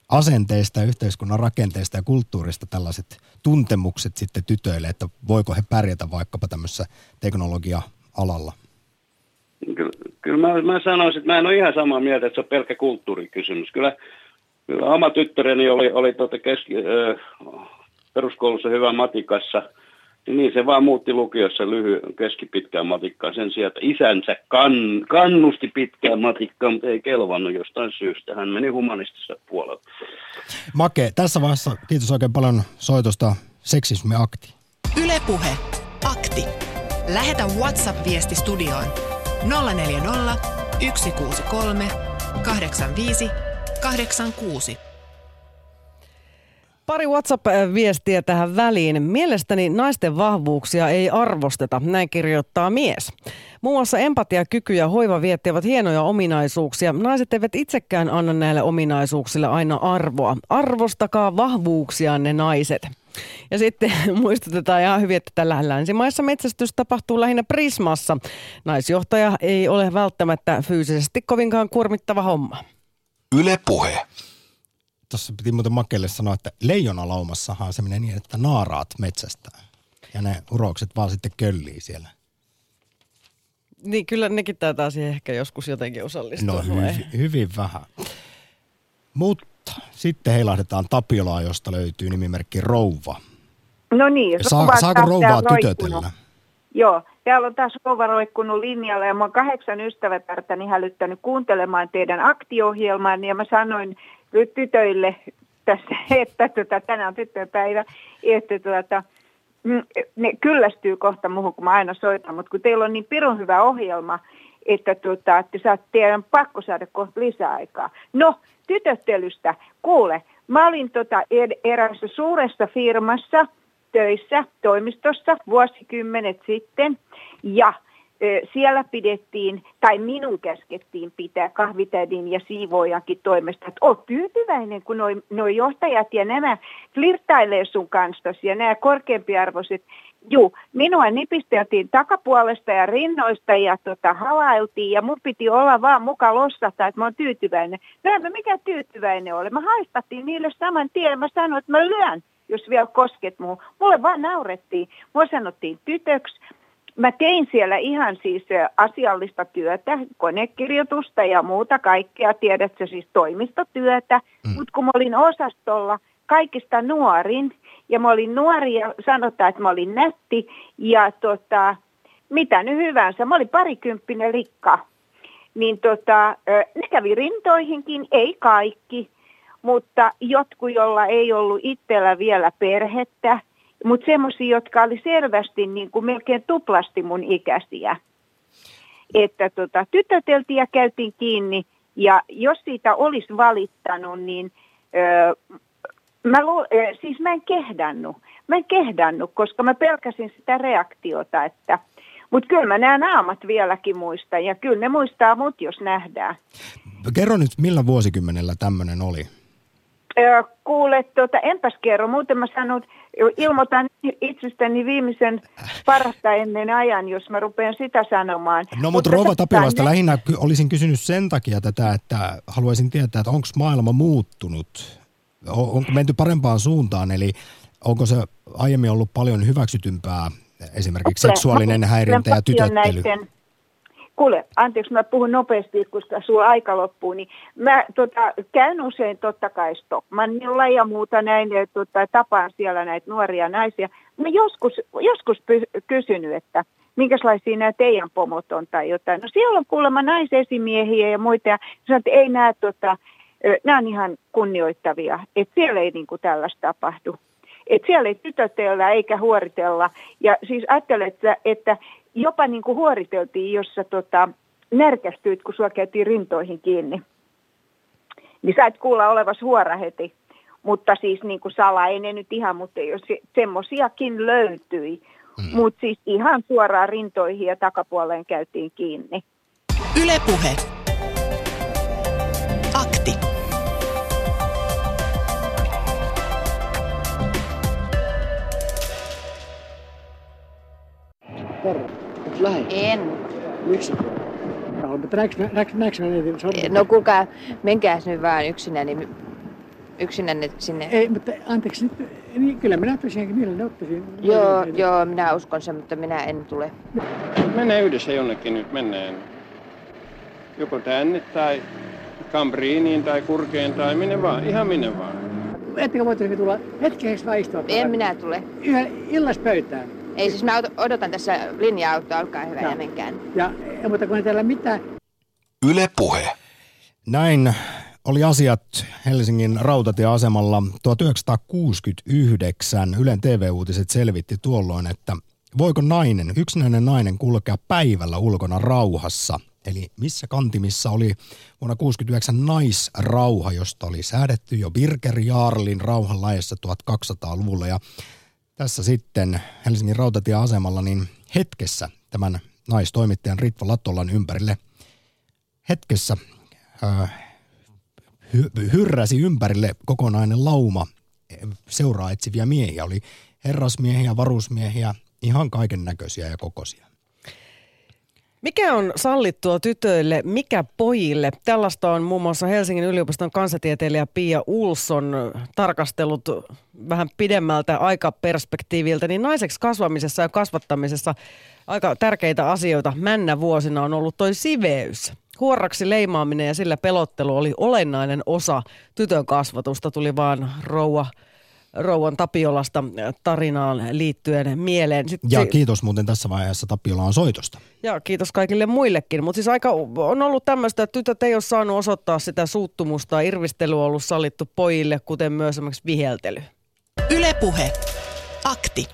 asenteista, yhteiskunnan rakenteista ja kulttuurista tällaiset tuntemukset sitten tytöille, että voiko he pärjätä vaikkapa tämmöisessä teknologia-alalla. Kyllä mä sanoisin, että mä en ole ihan samaa mieltä, että se on pelkkä kulttuurikysymys. Kyllä oma tyttäreni oli peruskoulussa hyvä matikassa, niin se vaan muutti lukiossa keskipitkään matikkaan sen sijaan, että isänsä kannusti pitkään matikkaan, mutta ei kelvannut jostain syystä. Hän meni humanistissa puolella. Make, tässä vaiheessa kiitos oikein paljon soitosta Seksismi Akti. Yle Puhe. Akti. Lähetä WhatsApp-viesti studioon. 040 163 85 86. Pari WhatsApp-viestiä tähän väliin. Mielestäni naisten vahvuuksia ei arvosteta, näin kirjoittaa mies. Muun muassa empatiakyky ja hoivavietti ovat hienoja ominaisuuksia. Naiset eivät itsekään anna näille ominaisuuksille aina arvoa. Arvostakaa vahvuuksianne, naiset. Ja sitten muistutetaan ihan hyvin, että tällä länsimaissa metsästys tapahtuu lähinnä Prismassa. Naisjohtaja ei ole välttämättä fyysisesti kovinkaan kuormittava homma. Yle Puhe. Tuossa piti muuten Makelle sanoa, että leijonalaumassahan se menee niin, että naaraat metsästää. Ja ne urokset vaan sitten köllii siellä. Niin, kyllä nekin taitaa siihen ehkä joskus jotenkin osallistua. No hyvin vähän. Mutta sitten heilahdetaan Tapiolaan, josta löytyy nimimerkki Rouva. No niin. Saako Rouvaa tytötellä? Joo, täällä on taas Rouva roikkunut linjalla ja mä oon 8 ystävätärtäni hälyttänyt kuuntelemaan teidän aktiohjelmaanne ja mä sanoin tytöille tässä, että tänään on tyttöpäivä, että ne kyllästyy kohta muuhun, kun mä aina soitan, mutta kun teillä on niin pirun hyvä ohjelma, että teidän on pakko saada kohta lisäaikaa. No, tytöttelystä, kuule, mä olin erässä suuressa firmassa töissä, toimistossa vuosikymmenet sitten, ja siellä pidettiin, tai minun käskettiin pitää kahvitädin ja siivoojankin toimesta, että oot tyytyväinen, kun nuo johtajat ja nämä flirttailee sun kanssasi ja nämä korkeampiarvoiset. Juu, minua nipisteltiin takapuolesta ja rinnoista ja halailtiin ja mun piti olla vaan muka lossata, että mä oon tyytyväinen. No en mä mikään tyytyväinen ole. Mä haistattiin niille saman tien, mä sanoin, että mä lyön, jos vielä kosket muuhun. Mulle vaan naurettiin. Mua sanottiin tytöksi. Mä tein siellä ihan siis asiallista työtä, konekirjoitusta ja muuta kaikkea, tiedätkö, siis toimistotyötä. Mutta kun mä olin osastolla kaikista nuorin, ja mä olin nuori ja sanotaan, että mä olin nätti, ja mitä nyt hyvänsä, mä olin parikymppinen rikka. Niin ne kävi rintoihinkin, ei kaikki, mutta jotkut, jolla ei ollut itsellä vielä perhettä, mutta semmoisia, jotka oli selvästi niin kuin melkein tuplasti mun ikäisiä. Että tytöteltiin ja käytiin kiinni. Ja jos siitä olisi valittanut, niin mä en kehdannut, koska mä pelkäsin sitä reaktiota. Mutta kyllä mä nämä naamat vieläkin muistan. Ja kyllä ne muistaa mut, jos nähdään. Kerro nyt, millä vuosikymmenellä tämmöinen oli? Kuule, enpäs kerro. Muuten mä sanon, ilmoitan itsestäni viimeisen parasta ennen ajan, jos mä rupean sitä sanomaan. No, mutta Rouva Tapiolasta lähinnä olisin kysynyt sen takia tätä, että haluaisin tietää, että onko maailma muuttunut? Onko menty parempaan suuntaan? Eli onko se aiemmin ollut paljon hyväksytympää, esimerkiksi seksuaalinen häirintä ja tytöttely? Kuule, anteeksi, mä puhun nopeasti, koska sulla aika loppuu, niin mä käyn usein totta kai Stockmannilla ja muuta näin, ja tapaan siellä näitä nuoria naisia. Mä joskus kysynyt, että minkälaisia nämä teidän pomot on tai jotain. No siellä on kuulemma naisesimiehiä ja muita, ja sanoin, että ei nämä, nämä on ihan kunnioittavia, että siellä ei niin kuin tällaista tapahdu. Että siellä ei tytötellä eikä huoritella, ja siis ajattelen, että jopa niin kuin huoriteltiin, jos sä närkästyit, kun sua käytiin rintoihin kiinni. Niin sä et kuulla olevas huora heti, mutta siis niin kuin salaa ei ne nyt ihan, mutta jos semmosiakin löytyi. Mutta siis ihan suoraan rintoihin ja takapuoleen käytiin kiinni. Yle Puhe. Akti. Terve. Lähde. En. Miksi? No kuulkaa, menkääs nyt vaan yksinään sinne. Ei, mutta anteeksi, niin, kyllä minä ottaisin, niillä ne ottaisin. Joo, minä uskon sen, mutta minä en tule. Mennään yhdessä jonnekin nyt, mennään. Joko tänne tai Kambriiniin tai Kurkeen tai minne vaan, ihan minne vaan. Ettekö voitaisiin tulla hetkeksi vaan istua? En minä tule. Illaspöytään. Ei siis mä odotan tässä linja-autoa, olkaa hyvä ja menkään. Ja mutta kun ei täällä mitään. Yle Puhe. Näin oli asiat Helsingin rautatieasemalla 1969. Ylen TV-uutiset selvitti tuolloin, että voiko yksinäinen nainen kulkea päivällä ulkona rauhassa. Eli missä kantimissa oli vuonna 1969 naisrauha, josta oli säädetty jo Birger Jarlin rauhanlaissa 1200-luvulla ja tässä sitten Helsingin rautatieasemalla niin hetkessä tämän naistoimittajan Ritva Latolan ympärille hetkessä hyrräsi ympärille kokonainen lauma seuraa etsiviä miehiä. Oli herrasmiehiä, varusmiehiä, ihan kaiken näköisiä ja kokoisia. Mikä on sallittua tytöille, mikä pojille? Tällaista on muun muassa Helsingin yliopiston kansatieteilijä Pia Ulsson tarkastellut vähän pidemmältä aikaperspektiiviltä. Niin naiseksi kasvamisessa ja kasvattamisessa aika tärkeitä asioita männä vuosina on ollut toi siveys. Huoraksi leimaaminen ja sillä pelottelu oli olennainen osa tytön kasvatusta, tuli vaan Rouvan Tapiolasta tarinaan liittyen mieleen. Sitten ja kiitos muuten tässä vaiheessa Tapiolaan soitosta. Ja kiitos kaikille muillekin. Mutta siis aika on ollut tämmöistä, että tytöt ei ole saanut osoittaa sitä suuttumusta. Irvistely on ollut sallittu pojille, kuten myös esimerkiksi viheltely. Yle Puhe. Akti.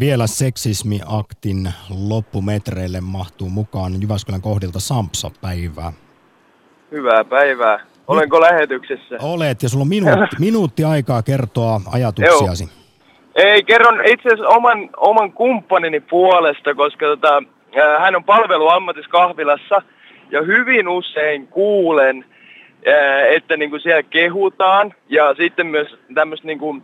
Vielä seksismiaktin loppumetreille mahtuu mukaan Jyväskylän kohdilta Sampsa, päivää. Hyvää päivää. Olenko lähetyksessä? Olet, ja sulla on minuutti aikaa kertoa ajatuksiasi. Joo. Ei, kerron itse asiassa oman kumppanini puolesta, koska hän on palveluammatissa kahvilassa, ja hyvin usein kuulen, että niinku siellä kehutaan, ja sitten myös tämmöistä niinku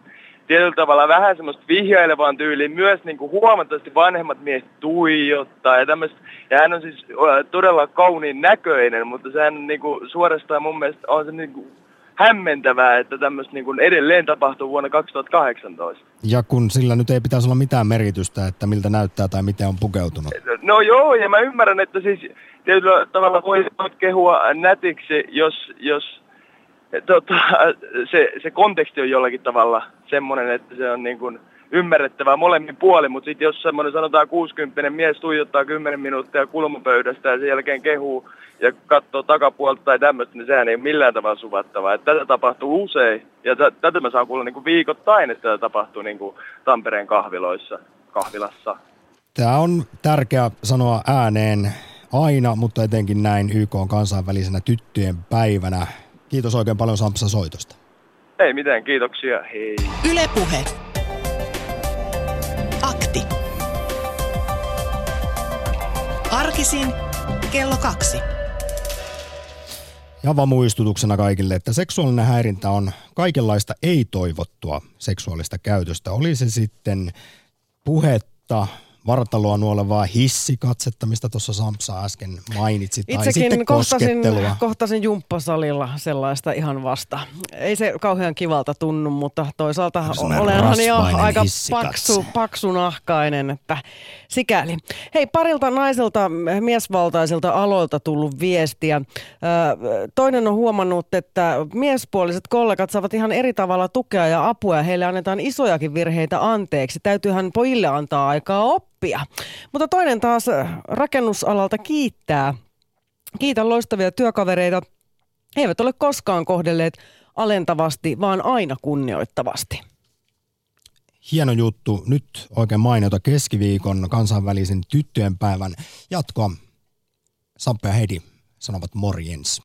tietyllä tavalla vähän semmoista vihjailevaan tyyliin myös niinku huomattavasti vanhemmat miehet tuijottaa ja tämmöistä. Ja hän on siis todella kauniin näköinen, mutta sehän on niinku suorastaan mun mielestä on se niinku hämmentävää, että tämmöistä niinku edelleen tapahtuu vuonna 2018. Ja kun sillä nyt ei pitäisi olla mitään merkitystä, että miltä näyttää tai miten on pukeutunut. No joo, ja mä ymmärrän, että siis tietyllä tavalla voi kehua nätiksi, jos se konteksti on jollakin tavalla semmoinen, että se on niin kuin ymmärrettävää molemmin puolin, mutta sitten jos semmoinen sanotaan 60 mies tuijottaa 10 minuuttia kulmapöydästä ja sen jälkeen kehuu ja katsoo takapuolta tai tämmöistä, niin sehän ei ole millään tavalla suvattavaa. Että tätä tapahtuu usein ja tätä mä saan kuulla niin kuin viikoittain, että tätä tapahtuu niin kuin Tampereen kahvilassa. Tämä on tärkeää sanoa ääneen aina, mutta etenkin näin YK on kansainvälisenä tyttöjen päivänä. Kiitos oikein paljon Sampsa soitosta. Ei mitään, kiitoksia. Hei. Yle Puhe. Akti. Arkisin kello 2. Ja vaan muistutuksena kaikille, että seksuaalinen häirintä on kaikenlaista ei-toivottua seksuaalista käytöstä. Oli se sitten puhetta, vartaloa nuolevaa hissikatsettamista, tuossa Sampsa äsken mainitsit, tai itsekin sitten kohtasin jumppasalilla sellaista ihan vasta. Ei se kauhean kivalta tunnu, mutta toisaalta olenhan jo aika paksunahkainen, että sikäli. Hei, parilta naiselta miesvaltaisilta aloilta tullut viestiä. Toinen on huomannut, että miespuoliset kollegat saavat ihan eri tavalla tukea ja apua, ja heille annetaan isojakin virheitä anteeksi. Täytyyhän pojille antaa aikaa oppia. Mutta toinen taas rakennusalalta kiittää. Kiitän loistavia työkavereita. He eivät ole koskaan kohdelleet alentavasti, vaan aina kunnioittavasti. Hieno juttu. Nyt oikein mainiota keskiviikon kansainvälisen tyttöjen päivän jatkoa. Samppa ja Heidi sanovat morjens.